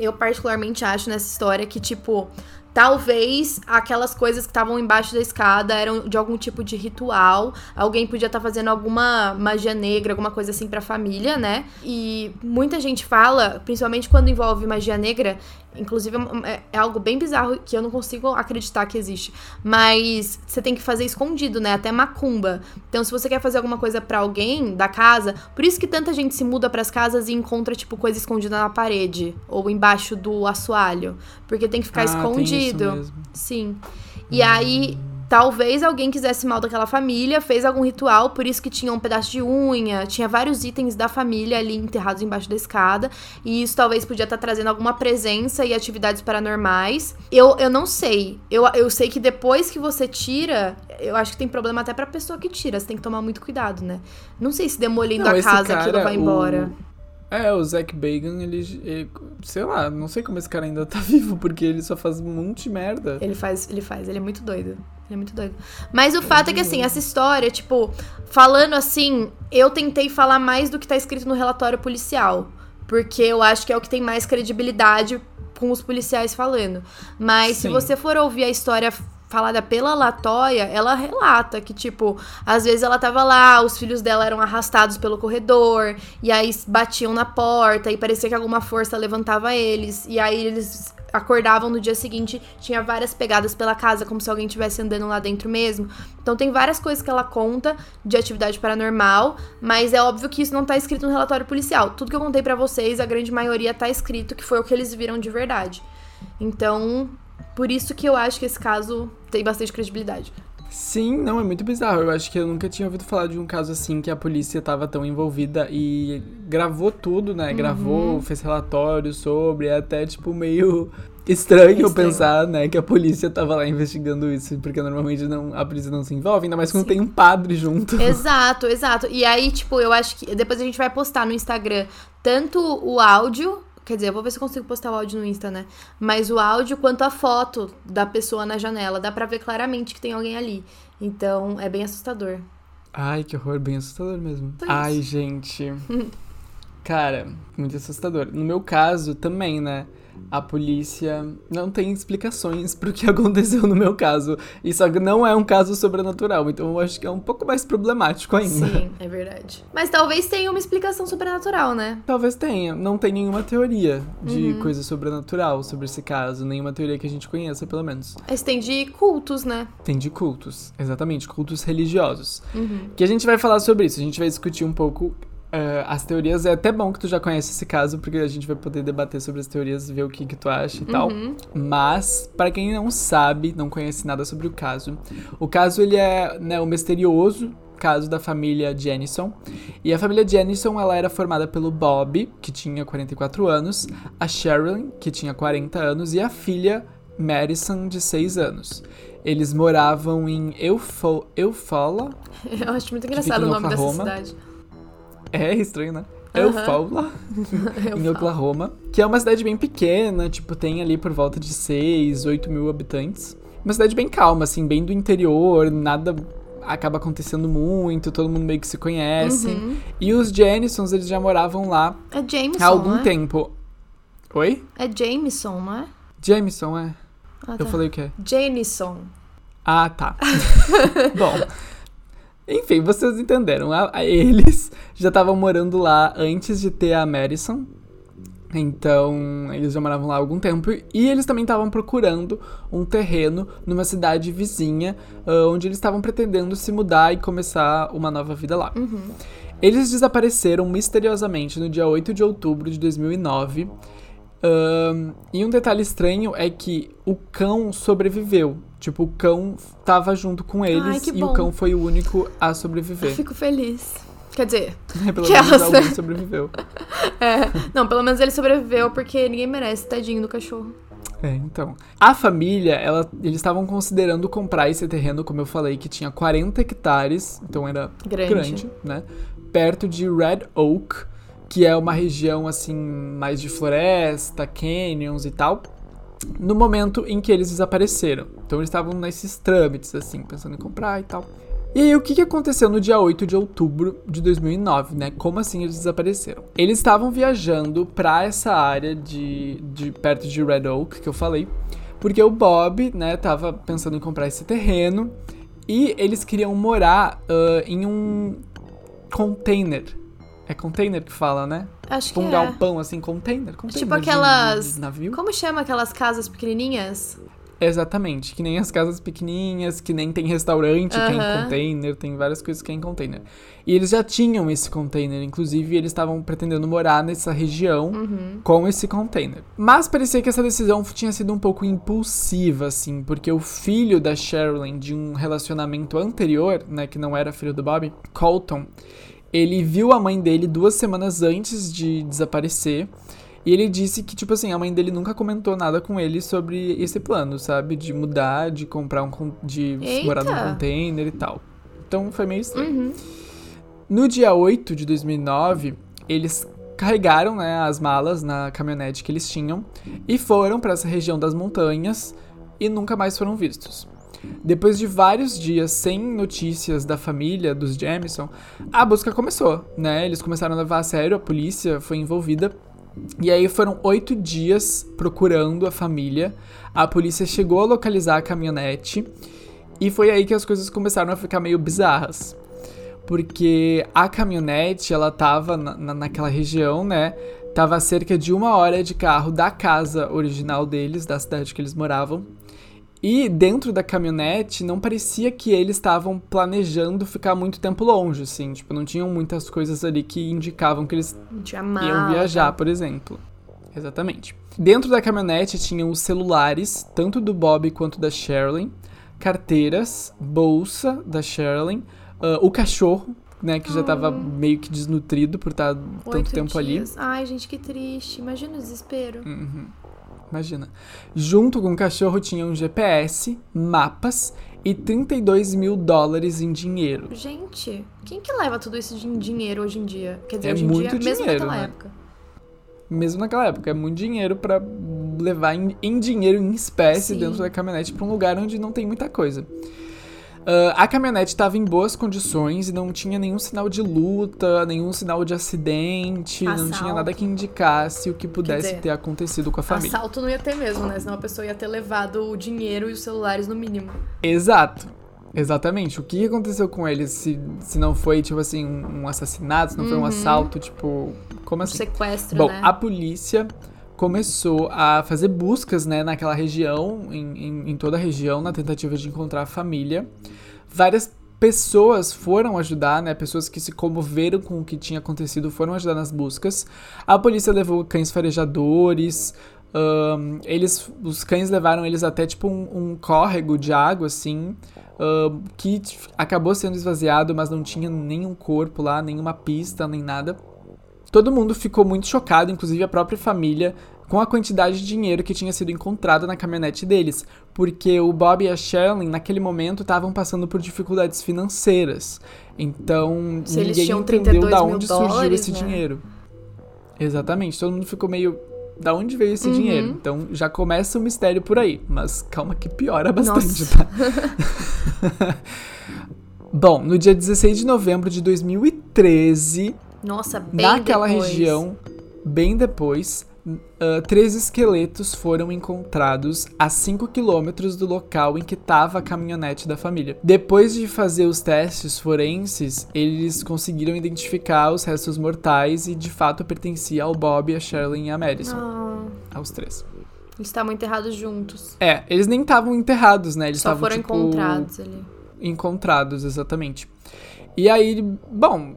eu particularmente acho nessa história que, tipo, talvez aquelas coisas que estavam embaixo da escada eram de algum tipo de ritual. Alguém podia estar fazendo alguma magia negra, alguma coisa assim pra família, né? E muita gente fala, principalmente quando envolve magia negra, Inclusive, é algo bem bizarro que eu não consigo acreditar que existe. Mas você tem que fazer escondido, né? Até macumba. Então, se você quer fazer alguma coisa pra alguém da casa... Por isso que tanta gente se muda pras casas e encontra, tipo, coisa escondida na parede. Ou embaixo do assoalho. Porque tem que ficar escondido. Tem isso mesmo. Sim. E aí... Talvez alguém quisesse mal daquela família, fez algum ritual, por isso que tinha um pedaço de unha, tinha vários itens da família ali enterrados embaixo da escada, e isso talvez podia estar trazendo alguma presença e atividades paranormais. Eu não sei, eu sei que depois que você tira, eu acho que tem problema até pra pessoa que tira, você tem que tomar muito cuidado, né? Não sei se demolindo a casa aquilo vai embora. O Zak Bagans, ele... Sei lá, não sei como esse cara ainda tá vivo, porque ele só faz um monte de merda. Ele é muito doido. Ele é muito doido. Mas o fato é que, assim, essa história, tipo... Falando assim, eu tentei falar mais do que tá escrito no relatório policial. Porque eu acho que é o que tem mais credibilidade com os policiais falando. Mas Sim. Se você for ouvir a história... falada pela Latoya, ela relata que, tipo, às vezes ela tava lá, os filhos dela eram arrastados pelo corredor, e aí batiam na porta, e parecia que alguma força levantava eles, e aí eles acordavam no dia seguinte, tinha várias pegadas pela casa, como se alguém estivesse andando lá dentro mesmo. Então tem várias coisas que ela conta de atividade paranormal, mas é óbvio que isso não tá escrito no relatório policial. Tudo que eu contei pra vocês, a grande maioria tá escrito, que foi o que eles viram de verdade. Então... Por isso que eu acho que esse caso tem bastante credibilidade. Sim, não, é muito bizarro. Eu acho que eu nunca tinha ouvido falar de um caso assim que a polícia tava tão envolvida e gravou tudo, né? Uhum. Gravou, fez relatório sobre, é até, tipo, meio... Estranho eu pensar, né, que a polícia tava lá investigando isso, porque normalmente a polícia não se envolve, ainda mais quando tem um padre junto. Exato. E aí, tipo, eu acho que... Depois a gente vai postar no Instagram tanto o áudio... Quer dizer, eu vou ver se eu consigo postar o áudio no Insta, né? Mas o áudio quanto a foto da pessoa na janela. Dá pra ver claramente que tem alguém ali. Então, é bem assustador. Ai, que horror. Bem assustador mesmo. Ai, gente. Cara, muito assustador. No meu caso, também, né? A polícia não tem explicações pro que aconteceu no meu caso. E só que não é um caso sobrenatural, então eu acho que é um pouco mais problemático ainda. Sim, é verdade. Mas talvez tenha uma explicação sobrenatural, né? Talvez tenha. Não tem nenhuma teoria de coisa sobrenatural sobre esse caso. Nenhuma teoria que a gente conheça, pelo menos. Mas tem de cultos, né? Tem de cultos, exatamente. Cultos religiosos. Que a gente vai falar sobre isso. A gente vai discutir um pouco... as teorias, é até bom que tu já conhece esse caso, porque a gente vai poder debater sobre as teorias, ver o que tu acha e tal. Mas, pra quem não sabe, não conhece nada sobre o caso ele é, né, um misterioso caso da família Jamison. E a família Jamison, ela era formada pelo Bob, que tinha 44 anos, a Sherilyn, que tinha 40 anos, e a filha Madison, de 6 anos. Eles moravam em Eufaula. Eu acho muito engraçado o nome Oklahoma. Dessa cidade. É estranho, né? Eufaula, em Oklahoma, que é uma cidade bem pequena, tipo, tem ali por volta de 6, 8 mil habitantes. Uma cidade bem calma, assim, bem do interior, nada acaba acontecendo muito, todo mundo meio que se conhece. E os Jamisons, eles já moravam lá há algum tempo. Oi? É Jamison, não é? Jamison, é. Ah, eu falei o quê? Jamison. Ah, tá. Bom... Enfim, vocês entenderam. Eles já estavam morando lá antes de ter a Madison. Então, eles já moravam lá há algum tempo. E eles também estavam procurando um terreno numa cidade vizinha, onde eles estavam pretendendo se mudar e começar uma nova vida lá. Eles desapareceram misteriosamente no dia 8 de outubro de 2009. E um detalhe estranho é que o cão sobreviveu. Tipo, o cão tava junto com eles. Ai, e bom. O cão foi o único a sobreviver. Eu fico feliz. Quer dizer, pelo menos alguém sobreviveu. Não, pelo menos ele sobreviveu, porque ninguém merece, tadinho do cachorro. Então. A família, eles estavam considerando comprar esse terreno, como eu falei, que tinha 40 hectares, então era grande, né? Perto de Red Oak, que é uma região, assim, mais de floresta, canyons e tal, no momento em que eles desapareceram. Então eles estavam nesses trâmites, assim, pensando em comprar e tal. E aí, o que aconteceu no dia 8 de outubro de 2009, né? Como assim eles desapareceram? Eles estavam viajando pra essa área de perto de Red Oak, que eu falei, porque o Bob, né, tava pensando em comprar esse terreno e eles queriam morar em um container. É container que fala, né? Acho que um galpão, assim, container tipo aquelas... de navio. Como chama aquelas casas pequenininhas? Exatamente, que nem as casas pequenininhas, que nem tem restaurante, que é em container, tem várias coisas que é em container. E eles já tinham esse container, inclusive, eles estavam pretendendo morar nessa região com esse container. Mas parecia que essa decisão tinha sido um pouco impulsiva, assim, porque o filho da Sherilyn, de um relacionamento anterior, né, que não era filho do Bob, Colton, ele viu a mãe dele 2 semanas antes de desaparecer. E ele disse que, tipo assim, a mãe dele nunca comentou nada com ele sobre esse plano, sabe? De mudar, de comprar de morar num container e tal. Então foi meio estranho. No dia 8 de 2009, eles carregaram, né, as malas na caminhonete que eles tinham e foram pra essa região das montanhas e nunca mais foram vistos. Depois de vários dias sem notícias da família dos Jamison, a busca começou, né? Eles começaram a levar a sério, a polícia foi envolvida. E aí foram 8 dias procurando a família. A polícia chegou a localizar a caminhonete. E foi aí que as coisas começaram a ficar meio bizarras. Porque a caminhonete, ela tava naquela região, né? Tava a cerca de 1 hora de carro da casa original deles, da cidade que eles moravam. E dentro da caminhonete não parecia que eles estavam planejando ficar muito tempo longe, assim. Tipo, não tinham muitas coisas ali que indicavam que eles iam viajar, por exemplo. Exatamente. Dentro da caminhonete tinham os celulares, tanto do Bob quanto da Sherilyn, carteiras, bolsa da Sherilyn, o cachorro, né, que já tava meio que desnutrido por estar tanto tempo ali. Ai, gente, que triste. Imagina o desespero. Imagina. Junto com o cachorro tinha um GPS, mapas e $32,000 em dinheiro. Gente, quem que leva tudo isso em dinheiro hoje em dia? Quer dizer, hoje em dia, mesmo naquela época. Mesmo naquela época, é muito dinheiro pra levar em dinheiro, em espécie, dentro da caminhonete pra um lugar onde não tem muita coisa. A caminhonete estava em boas condições e não tinha nenhum sinal de luta, nenhum sinal de acidente, assalto. Não tinha nada que indicasse o que pudesse ter acontecido com a família. Assalto não ia ter mesmo, né? Senão a pessoa ia ter levado o dinheiro e os celulares no mínimo. Exato. Exatamente. O que aconteceu com eles se não foi, tipo assim, um assassinato, se não foi um assalto, tipo... Como assim? Sequestro, né? Bom, a polícia... começou a fazer buscas, né, naquela região, em toda a região, na tentativa de encontrar a família. Várias pessoas foram ajudar, né, pessoas que se comoveram com o que tinha acontecido foram ajudar nas buscas. A polícia levou cães farejadores, os cães levaram eles até, tipo, um córrego de água, assim, que acabou sendo esvaziado, mas não tinha nenhum corpo lá, nenhuma pista, nem nada. Todo mundo ficou muito chocado, inclusive a própria família, com a quantidade de dinheiro que tinha sido encontrada na caminhonete deles, porque o Bob e a Sherilyn, naquele momento, estavam passando por dificuldades financeiras. Então, ninguém entendeu da onde surgiu esse dinheiro. Exatamente, todo mundo ficou meio... Da onde veio esse dinheiro? Então, já começa o mistério por aí. Mas calma que piora bastante, tá? Bom, no dia 16 de novembro de 2013... Nossa, bem naquela região, bem depois, 3 esqueletos foram encontrados a 5 quilômetros do local em que estava a caminhonete da família. Depois de fazer os testes forenses, eles conseguiram identificar os restos mortais e, de fato, pertencia ao Bob, a Sherilyn e a Madison. Aos 3. Eles estavam enterrados juntos. É, eles nem estavam enterrados, né? Eles só tavam, foram tipo, encontrados ali. Encontrados, exatamente. E aí, bom...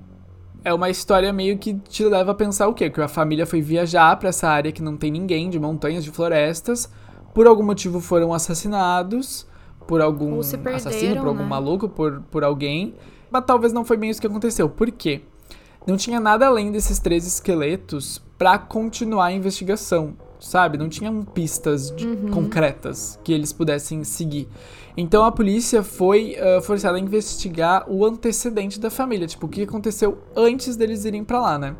É uma história meio que te leva a pensar o quê? Que a família foi viajar pra essa área que não tem ninguém, de montanhas, de florestas. Por algum motivo foram assassinados, por algum assassino, por algum maluco, por alguém. Mas talvez não foi bem isso que aconteceu. Por quê? Não tinha nada além desses 3 esqueletos pra continuar a investigação, sabe? Não tinham pistas concretas que eles pudessem seguir. Então a polícia foi forçada a investigar o antecedente da família, tipo, o que aconteceu antes deles irem pra lá, né?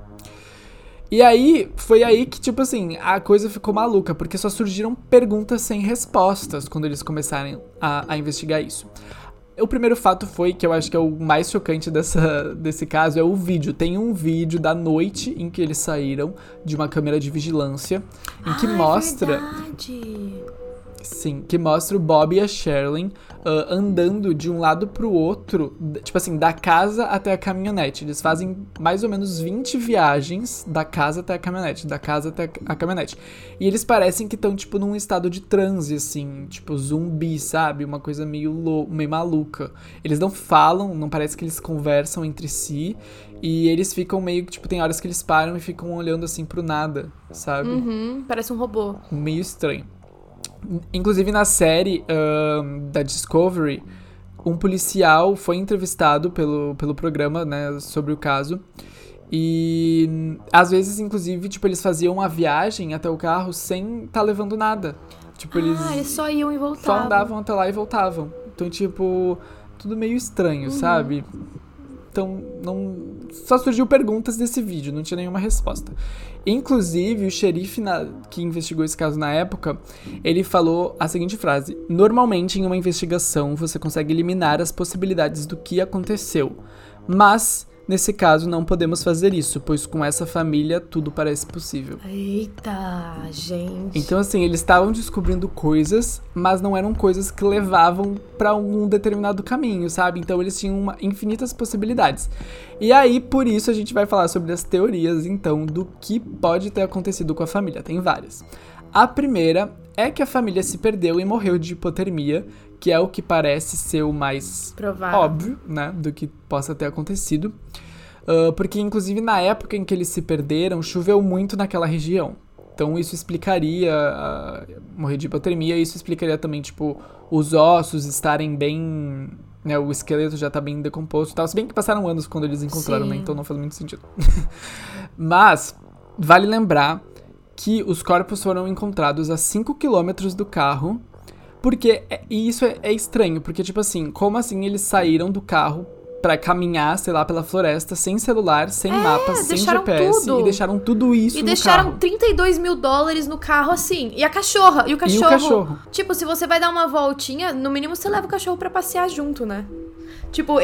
E aí, foi aí que, tipo assim, a coisa ficou maluca, porque só surgiram perguntas sem respostas quando eles começarem a investigar isso. O primeiro fato foi, que eu acho que é o mais chocante desse caso, é o vídeo. Tem um vídeo da noite em que eles saíram de uma câmera de vigilância, em que mostra... Verdade. Sim, que mostra o Bob e a Sherilyn andando de um lado pro outro, tipo assim, da casa até a caminhonete. Eles fazem mais ou menos 20 viagens da casa até a caminhonete, da casa até a caminhonete. E eles parecem que estão, tipo, num estado de transe, assim, tipo zumbi, sabe? Uma coisa meio maluca. Eles não falam, não parece que eles conversam entre si. E eles ficam meio que, tipo, tem horas que eles param e ficam olhando, assim, pro nada, sabe? Uhum, parece um robô. Meio estranho. Inclusive, na série da Discovery, um policial foi entrevistado pelo programa, né, sobre o caso. E, às vezes, inclusive, tipo, eles faziam a viagem até o carro sem tá levando nada. Tipo, eles só iam e voltavam. Só andavam até lá e voltavam. Então, tipo, tudo meio estranho, uhum, sabe? Então, não... só surgiu perguntas desse vídeo, não tinha nenhuma resposta. Inclusive, o xerife que investigou esse caso na época, ele falou a seguinte frase: normalmente, em uma investigação, você consegue eliminar as possibilidades do que aconteceu. Mas, nesse caso, não podemos fazer isso, pois com essa família, tudo parece possível. Eita, gente. Então, assim, eles estavam descobrindo coisas, mas não eram coisas que levavam pra um determinado caminho, sabe? Então eles tinham infinitas possibilidades. E aí, por isso, a gente vai falar sobre as teorias, então, do que pode ter acontecido com a família. Tem várias. A primeira é que a família se perdeu e morreu de hipotermia, que é o que parece ser o mais provável, óbvio, né, do que possa ter acontecido. Porque, inclusive, na época em que eles se perderam, choveu muito naquela região. Então isso explicaria morrer de hipotermia, isso explicaria também, tipo, os ossos estarem bem, né, o esqueleto já tá bem decomposto e tal, se bem que passaram anos quando eles encontraram, né, então não faz muito sentido. Mas vale lembrar que os corpos foram encontrados a 5 km do carro, porque, e isso é estranho, porque, tipo assim, como assim eles saíram do carro pra caminhar, sei lá, pela floresta, sem celular, sem mapa, sem GPS. Tudo. E deixaram tudo isso no carro. E deixaram $32 mil no carro, assim. E a cachorra. E o cachorro. Tipo, se você vai dar uma voltinha, no mínimo você leva o cachorro pra passear junto, né? Tipo,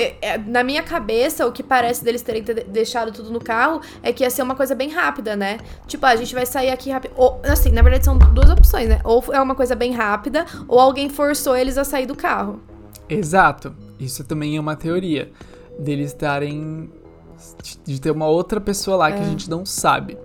na minha cabeça, o que parece deles terem deixado tudo no carro é que ia ser uma coisa bem rápida, né? Tipo, a gente vai sair aqui rápido. Assim, na verdade são duas opções, né? Ou é uma coisa bem rápida, ou alguém forçou eles a sair do carro. Exato. Isso também é uma teoria, deles estarem... de ter uma outra pessoa lá que a gente não sabe.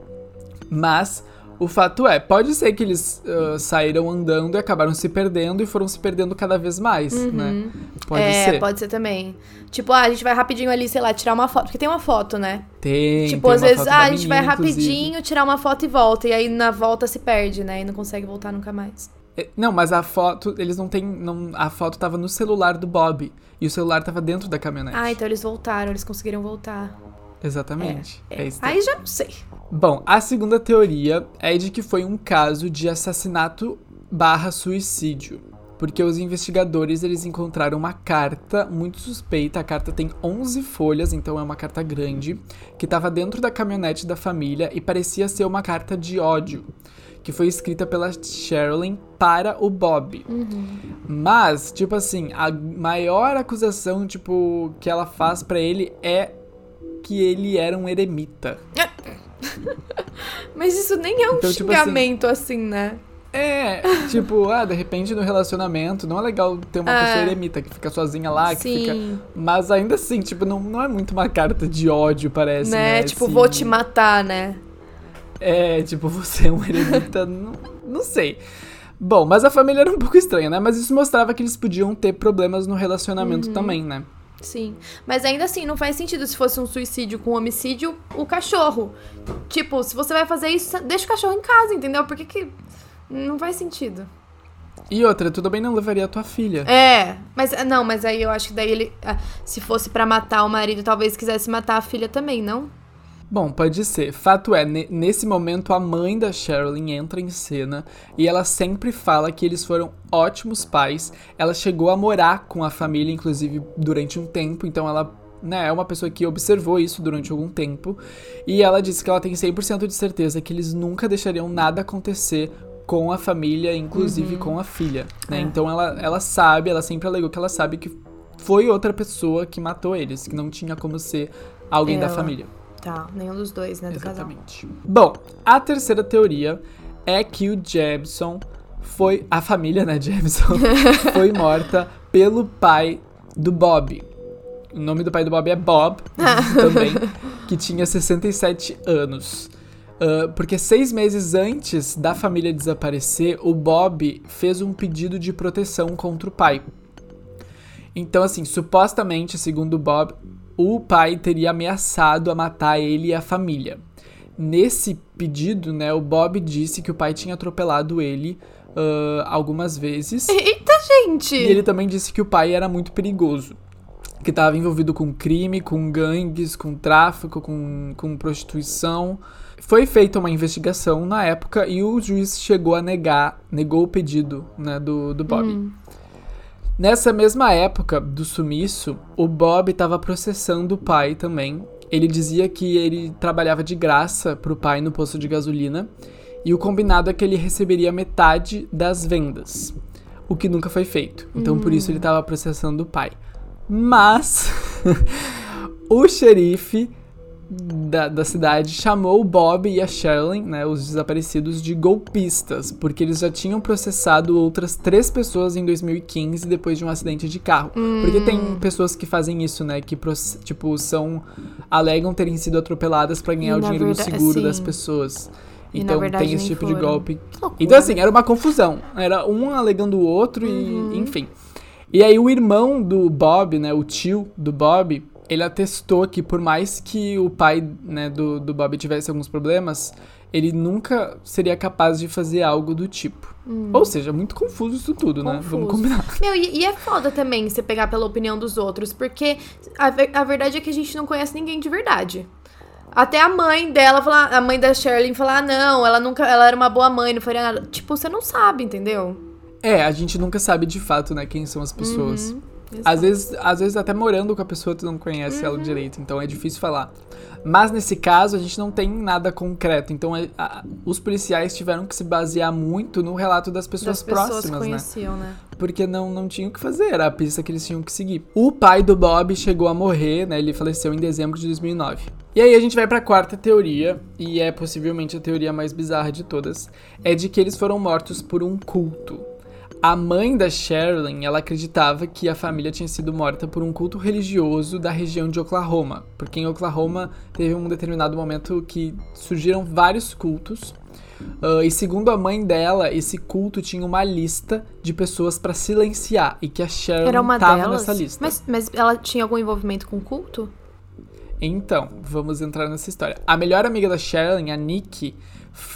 Mas o fato é, pode ser que eles saíram andando e acabaram se perdendo e foram se perdendo cada vez mais, uhum, né? Pode ser. É, pode ser também. Tipo, a gente vai rapidinho ali, sei lá, tirar uma foto. Porque tem uma foto, né? Tem, tipo, às vezes, a gente vai rapidinho, tirar uma foto e volta. E aí, na volta, se perde, né? E não consegue voltar nunca mais. Não, mas a foto, eles não têm... a foto tava no celular do Bob. E o celular tava dentro da caminhonete. Ah, então eles voltaram, eles conseguiram voltar. Exatamente. É isso. Aí já não sei. Bom, a segunda teoria é de que foi um caso de assassinato/suicídio. Porque os investigadores, eles encontraram uma carta muito suspeita. A carta tem 11 folhas, então é uma carta grande, que tava dentro da caminhonete da família e parecia ser uma carta de ódio, que foi escrita pela Sherilyn para o Bob. Uhum. Mas, tipo assim, a maior acusação, tipo, que ela faz pra ele é que ele era um eremita. Mas isso nem é um xingamento, tipo assim, né? É, tipo, de repente no relacionamento não é legal ter uma pessoa eremita que fica sozinha lá, que fica... Mas ainda assim, tipo, não é muito uma carta de ódio, parece, né? Tipo, assim, vou te matar, né? É, tipo, você é um eremita, não sei. Bom, mas a família era um pouco estranha, né? Mas isso mostrava que eles podiam ter problemas no relacionamento, uhum, também, né? Sim, mas ainda assim, não faz sentido se fosse um suicídio com um homicídio, o cachorro. Tipo, se você vai fazer isso, deixa o cachorro em casa, entendeu? Por que não faz sentido? E outra, tudo bem, não levaria a tua filha. É, mas aí eu acho que daí ele, se fosse pra matar o marido, talvez quisesse matar a filha também, não? Bom, pode ser. Fato é, nesse momento a mãe da Sherilyn entra em cena e ela sempre fala que eles foram ótimos pais. Ela chegou a morar com a família, inclusive, durante um tempo, então ela, né, é uma pessoa que observou isso durante algum tempo. E ela disse que ela tem 100% de certeza que eles nunca deixariam nada acontecer com a família, inclusive, uhum, com a filha, né? Então ela sabe, ela sempre alegou que ela sabe que foi outra pessoa que matou eles, que não tinha como ser alguém da família. Tá, nenhum dos dois, né, do casal. Exatamente. Bom, a terceira teoria é que o Jamison foi... A família, né, Jamison, foi morta pelo pai do Bob. O nome do pai do Bob é Bob, também, que tinha 67 anos. Porque 6 meses antes da família desaparecer, o Bob fez um pedido de proteção contra o pai. Então, assim, supostamente, segundo o Bob, o pai teria ameaçado a matar ele e a família. Nesse pedido, né, o Bob disse que o pai tinha atropelado ele algumas vezes. Eita, gente! E ele também disse que o pai era muito perigoso. Que estava envolvido com crime, com gangues, com tráfico, com prostituição. Foi feita uma investigação na época e o juiz chegou a negou o pedido, né, do Bob. Nessa mesma época do sumiço, o Bob estava processando o pai também. Ele dizia que ele trabalhava de graça pro pai no posto de gasolina e o combinado é que ele receberia metade das vendas, o que nunca foi feito. Então, por isso ele estava processando o pai. Mas o xerife da cidade chamou o Bob e a Sherilyn, né, os desaparecidos, de golpistas, porque eles já tinham processado outras 3 pessoas em 2015 depois de um acidente de carro. Porque tem pessoas que fazem isso, né, que tipo, alegam terem sido atropeladas pra ganhar o dinheiro do seguro das pessoas. Então tem esse tipo de golpe. Então, assim, era uma confusão. Era um alegando o outro e enfim. E aí o irmão do Bob, né, o tio do Bob, ele atestou que por mais que o pai, né, do Bob tivesse alguns problemas, ele nunca seria capaz de fazer algo do tipo. Ou seja, muito confuso isso tudo, né? Vamos combinar. Meu, e é foda também você pegar pela opinião dos outros, porque a verdade é que a gente não conhece ninguém de verdade. Até a mãe dela falar, a mãe da Sherilyn falar, ah, não, ela era uma boa mãe, não faria nada. Tipo, você não sabe, entendeu? É, a gente nunca sabe de fato, né, quem são as pessoas. Às vezes até morando com a pessoa, tu não conhece ela direito, então é difícil falar. Mas nesse caso, a gente não tem nada concreto, então os policiais tiveram que se basear muito no relato das pessoas próximas, né? Conheciam, né? Porque não tinham o que fazer, era a pista que eles tinham que seguir. O pai do Bob chegou a morrer, né, ele faleceu em dezembro de 2009. E aí a gente vai pra quarta teoria, e é possivelmente a teoria mais bizarra de todas, é de que eles foram mortos por um culto. A mãe da Sherilyn, ela acreditava que a família tinha sido morta por um culto religioso da região de Oklahoma. Porque em Oklahoma teve um determinado momento que surgiram vários cultos. E segundo a mãe dela, esse culto tinha uma lista de pessoas pra silenciar. E que a Sherilyn tava nessa lista. Mas ela tinha algum envolvimento com o culto? Então, vamos entrar nessa história. A melhor amiga da Sherilyn, a Nick,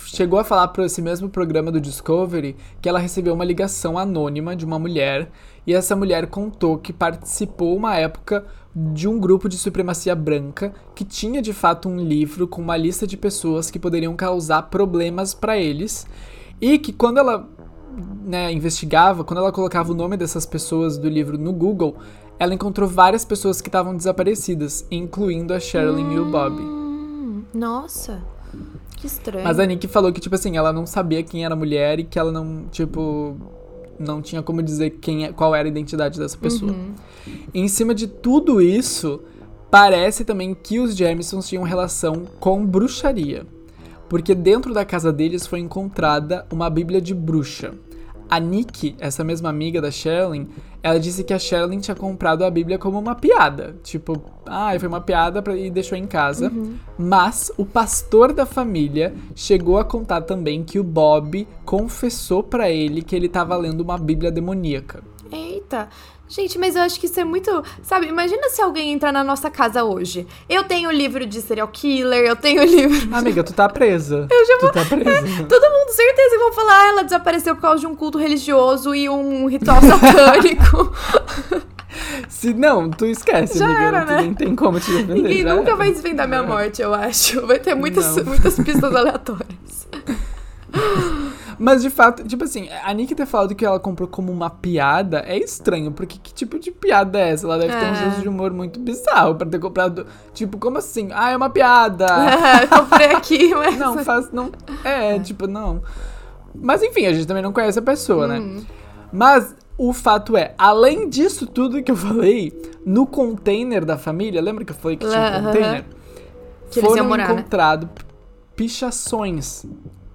chegou a falar para esse mesmo programa do Discovery que ela recebeu uma ligação anônima de uma mulher e essa mulher contou que participou uma época de um grupo de supremacia branca que tinha de fato um livro com uma lista de pessoas que poderiam causar problemas para eles e que quando ela, né, investigava, quando ela colocava o nome dessas pessoas do livro no Google, ela encontrou várias pessoas que estavam desaparecidas, incluindo a Sherilyn e o Bob. Nossa! Que estranho. Mas a Nick falou que, tipo assim, ela não sabia quem era a mulher e que ela não, tipo, não tinha como dizer qual era a identidade dessa pessoa. E em cima de tudo isso, parece também que os Jamisons tinham relação com bruxaria. Porque dentro da casa deles foi encontrada uma bíblia de bruxa. A Nick, essa mesma amiga da Sherilyn, ela disse que a Sherilyn tinha comprado a Bíblia como uma piada. Tipo, foi uma piada e deixou em casa. Mas o pastor da família chegou a contar também que o Bob confessou pra ele que ele tava lendo uma Bíblia demoníaca. Eita! Gente, mas eu acho que isso é muito... Sabe, imagina se alguém entrar na nossa casa hoje. Eu tenho livro de serial killer, eu tenho livro... Amiga, tu tá presa. Eu já vou... Tu tá presa. Todo mundo, certeza, vão falar... ela desapareceu por causa de um culto religioso e um ritual satânico. Se não, tu esquece, já amiga. Era, né? Nem tem como te defender. Ninguém nunca vai desvendar minha morte, eu acho. Vai ter muitas pistas aleatórias. Mas, de fato, tipo assim, a Nick ter falado que ela comprou como uma piada é estranho, porque que tipo de piada é essa? Ela deve ter um senso de humor muito bizarro pra ter comprado, tipo, como assim? Ah, é uma piada! Comprei aqui, mas... Não. Mas, enfim, a gente também não conhece a pessoa, né? Mas... O fato é, além disso tudo que eu falei, no container da família, lembra que eu falei que tinha um container? Que foram encontrados pichações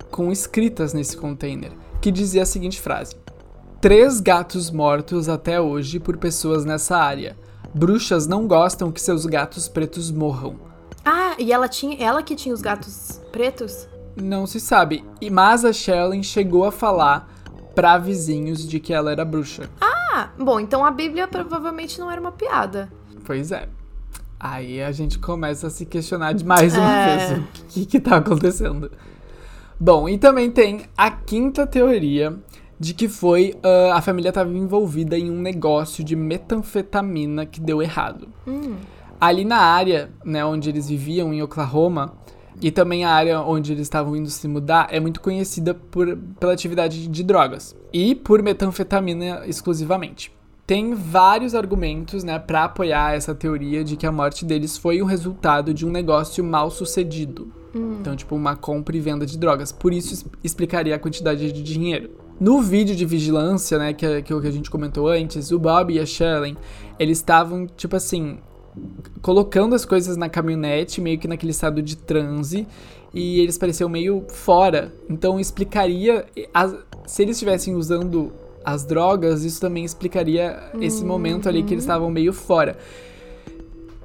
com escritas nesse container. que dizia a seguinte frase: 3 gatos mortos até hoje por pessoas nessa área. Bruxas não gostam que seus gatos pretos morram. Ah, e ela que tinha os gatos pretos? Não se sabe, mas a Sherilyn chegou a falar pra vizinhos de que ela era bruxa. Ah, bom, então a Bíblia provavelmente não era uma piada. Pois é. Aí a gente começa a se questionar de mais uma vez o que tá acontecendo. Bom, e também tem a quinta teoria de que foi a família estava envolvida em um negócio de metanfetamina que deu errado. Ali na área, né, onde eles viviam, em Oklahoma, e também a área onde eles estavam indo se mudar, é muito conhecida pela atividade de drogas e por metanfetamina exclusivamente. Tem vários argumentos, né, para apoiar essa teoria de que a morte deles foi o resultado de um negócio mal sucedido. Então, tipo, uma compra e venda de drogas. Por isso explicaria a quantidade de dinheiro. No vídeo de vigilância, né, que a gente comentou antes, o Bob e a Sherilyn, eles estavam, tipo assim, colocando as coisas na caminhonete, meio que naquele estado de transe, e eles pareciam meio fora. Então explicaria, se eles estivessem usando as drogas, isso também explicaria esse momento ali que eles estavam meio fora.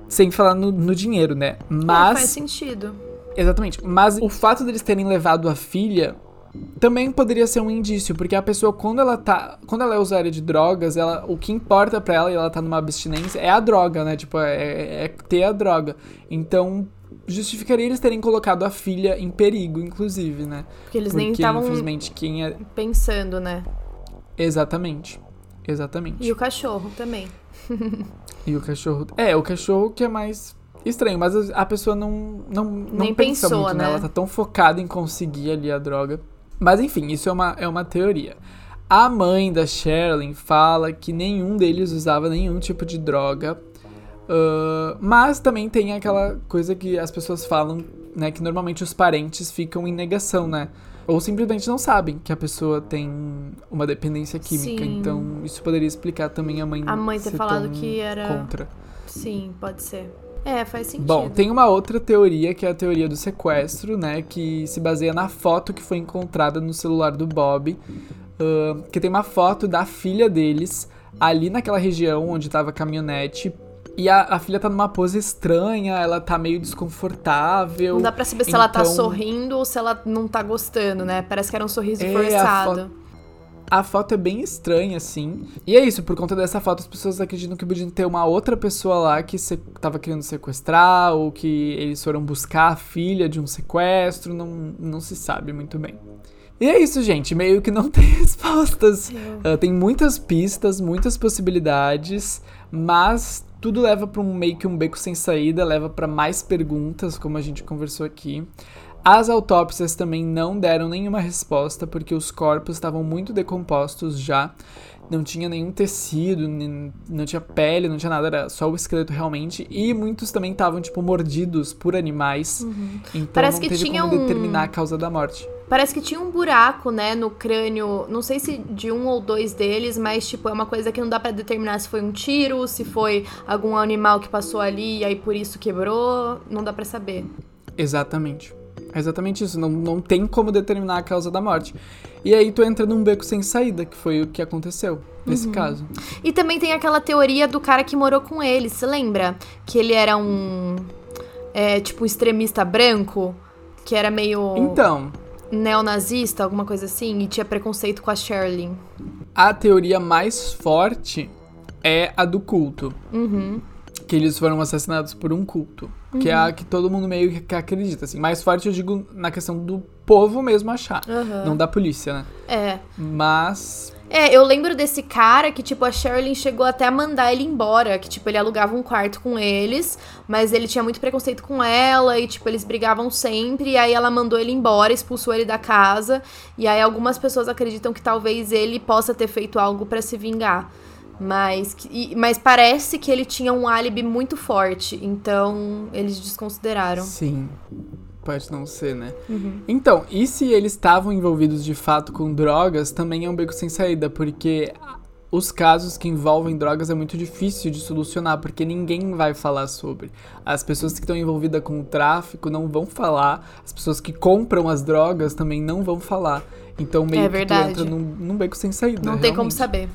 Sem falar no dinheiro, né? Mas faz sentido. Exatamente, mas o fato deles terem levado a filha também poderia ser um indício, porque a pessoa, quando ela é usuária de drogas, o que importa pra ela, e ela tá numa abstinência, é a droga, né? Tipo, é ter a droga. Então, justificaria eles terem colocado a filha em perigo, inclusive, né? Porque eles nem estavam pensando, né? Exatamente. E o cachorro também. O cachorro que é mais estranho, mas a pessoa não pensa muito, né? Ela tá tão focada em conseguir ali a droga. Mas enfim, isso é uma teoria. A mãe da Sherilyn fala que nenhum deles usava nenhum tipo de droga. Mas também tem aquela coisa que as pessoas falam, né? Que normalmente os parentes ficam em negação, né? Ou simplesmente não sabem que a pessoa tem uma dependência química. Sim. Então isso poderia explicar também a mãe não ser tão contra. A mãe ter falado que era contra. Sim, pode ser. É, faz sentido. Bom, tem uma outra teoria, que é a teoria do sequestro, né? Que se baseia na foto que foi encontrada no celular do Bob. Que tem uma foto da filha deles, ali naquela região onde tava a caminhonete. E a filha tá numa pose estranha, ela tá meio desconfortável. Não dá pra saber se ela tá sorrindo ou se ela não tá gostando, né? Parece que era um sorriso forçado. A foto é bem estranha, assim. E é isso, por conta dessa foto, as pessoas acreditam que podiam ter uma outra pessoa lá que tava querendo sequestrar, ou que eles foram buscar a filha de um sequestro, não se sabe muito bem. E é isso, gente, meio que não tem respostas. Tem muitas pistas, muitas possibilidades, mas tudo leva pra meio que um beco sem saída, leva pra mais perguntas, como a gente conversou aqui. As autópsias também não deram nenhuma resposta, porque os corpos estavam muito decompostos já, não tinha nenhum tecido, não tinha pele, não tinha nada, era só o esqueleto realmente, e muitos também estavam, tipo, mordidos por animais, então parece não teve como determinar a causa da morte. Parece que tinha um buraco, né, no crânio, não sei se de um ou dois deles, mas, tipo, é uma coisa que não dá pra determinar se foi um tiro, se foi algum animal que passou ali e aí por isso quebrou, não dá pra saber. Exatamente. É exatamente isso, não tem como determinar a causa da morte. E aí tu entra num beco sem saída, que foi o que aconteceu nesse caso. E também tem aquela teoria do cara que morou com ele, se lembra? Que ele era um, tipo, extremista branco, que era meio neonazista, alguma coisa assim, e tinha preconceito com a Sherilyn. A teoria mais forte é a do culto. Que eles foram assassinados por um culto, que é a que todo mundo meio que acredita, assim. Mais forte eu digo na questão do povo mesmo achar, não da polícia, né? É. Mas eu lembro desse cara que, tipo, a Sherilyn chegou até a mandar ele embora, que, tipo, ele alugava um quarto com eles, mas ele tinha muito preconceito com ela e, tipo, eles brigavam sempre, e aí ela mandou ele embora, expulsou ele da casa, e aí algumas pessoas acreditam que talvez ele possa ter feito algo pra se vingar. Mas parece que ele tinha um álibi muito forte, então eles desconsideraram. Sim, pode não ser, né? Então, e se eles estavam envolvidos de fato com drogas, também é um beco sem saída, porque os casos que envolvem drogas é muito difícil de solucionar, porque ninguém vai falar sobre. As pessoas que estão envolvidas com o tráfico não vão falar, as pessoas que compram as drogas também não vão falar. Então meio que tu entra num beco sem saída. Não tem como saber.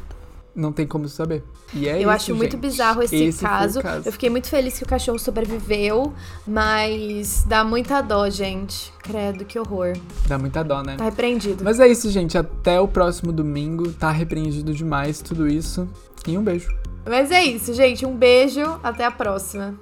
Não tem como saber. E é isso, gente. Eu acho muito bizarro esse caso. Eu fiquei muito feliz que o cachorro sobreviveu, mas dá muita dó, gente. Credo, que horror. Dá muita dó, né? Tá repreendido. Mas é isso, gente. Até o próximo domingo. Tá repreendido demais tudo isso. E um beijo. Mas é isso, gente. Um beijo. Até a próxima.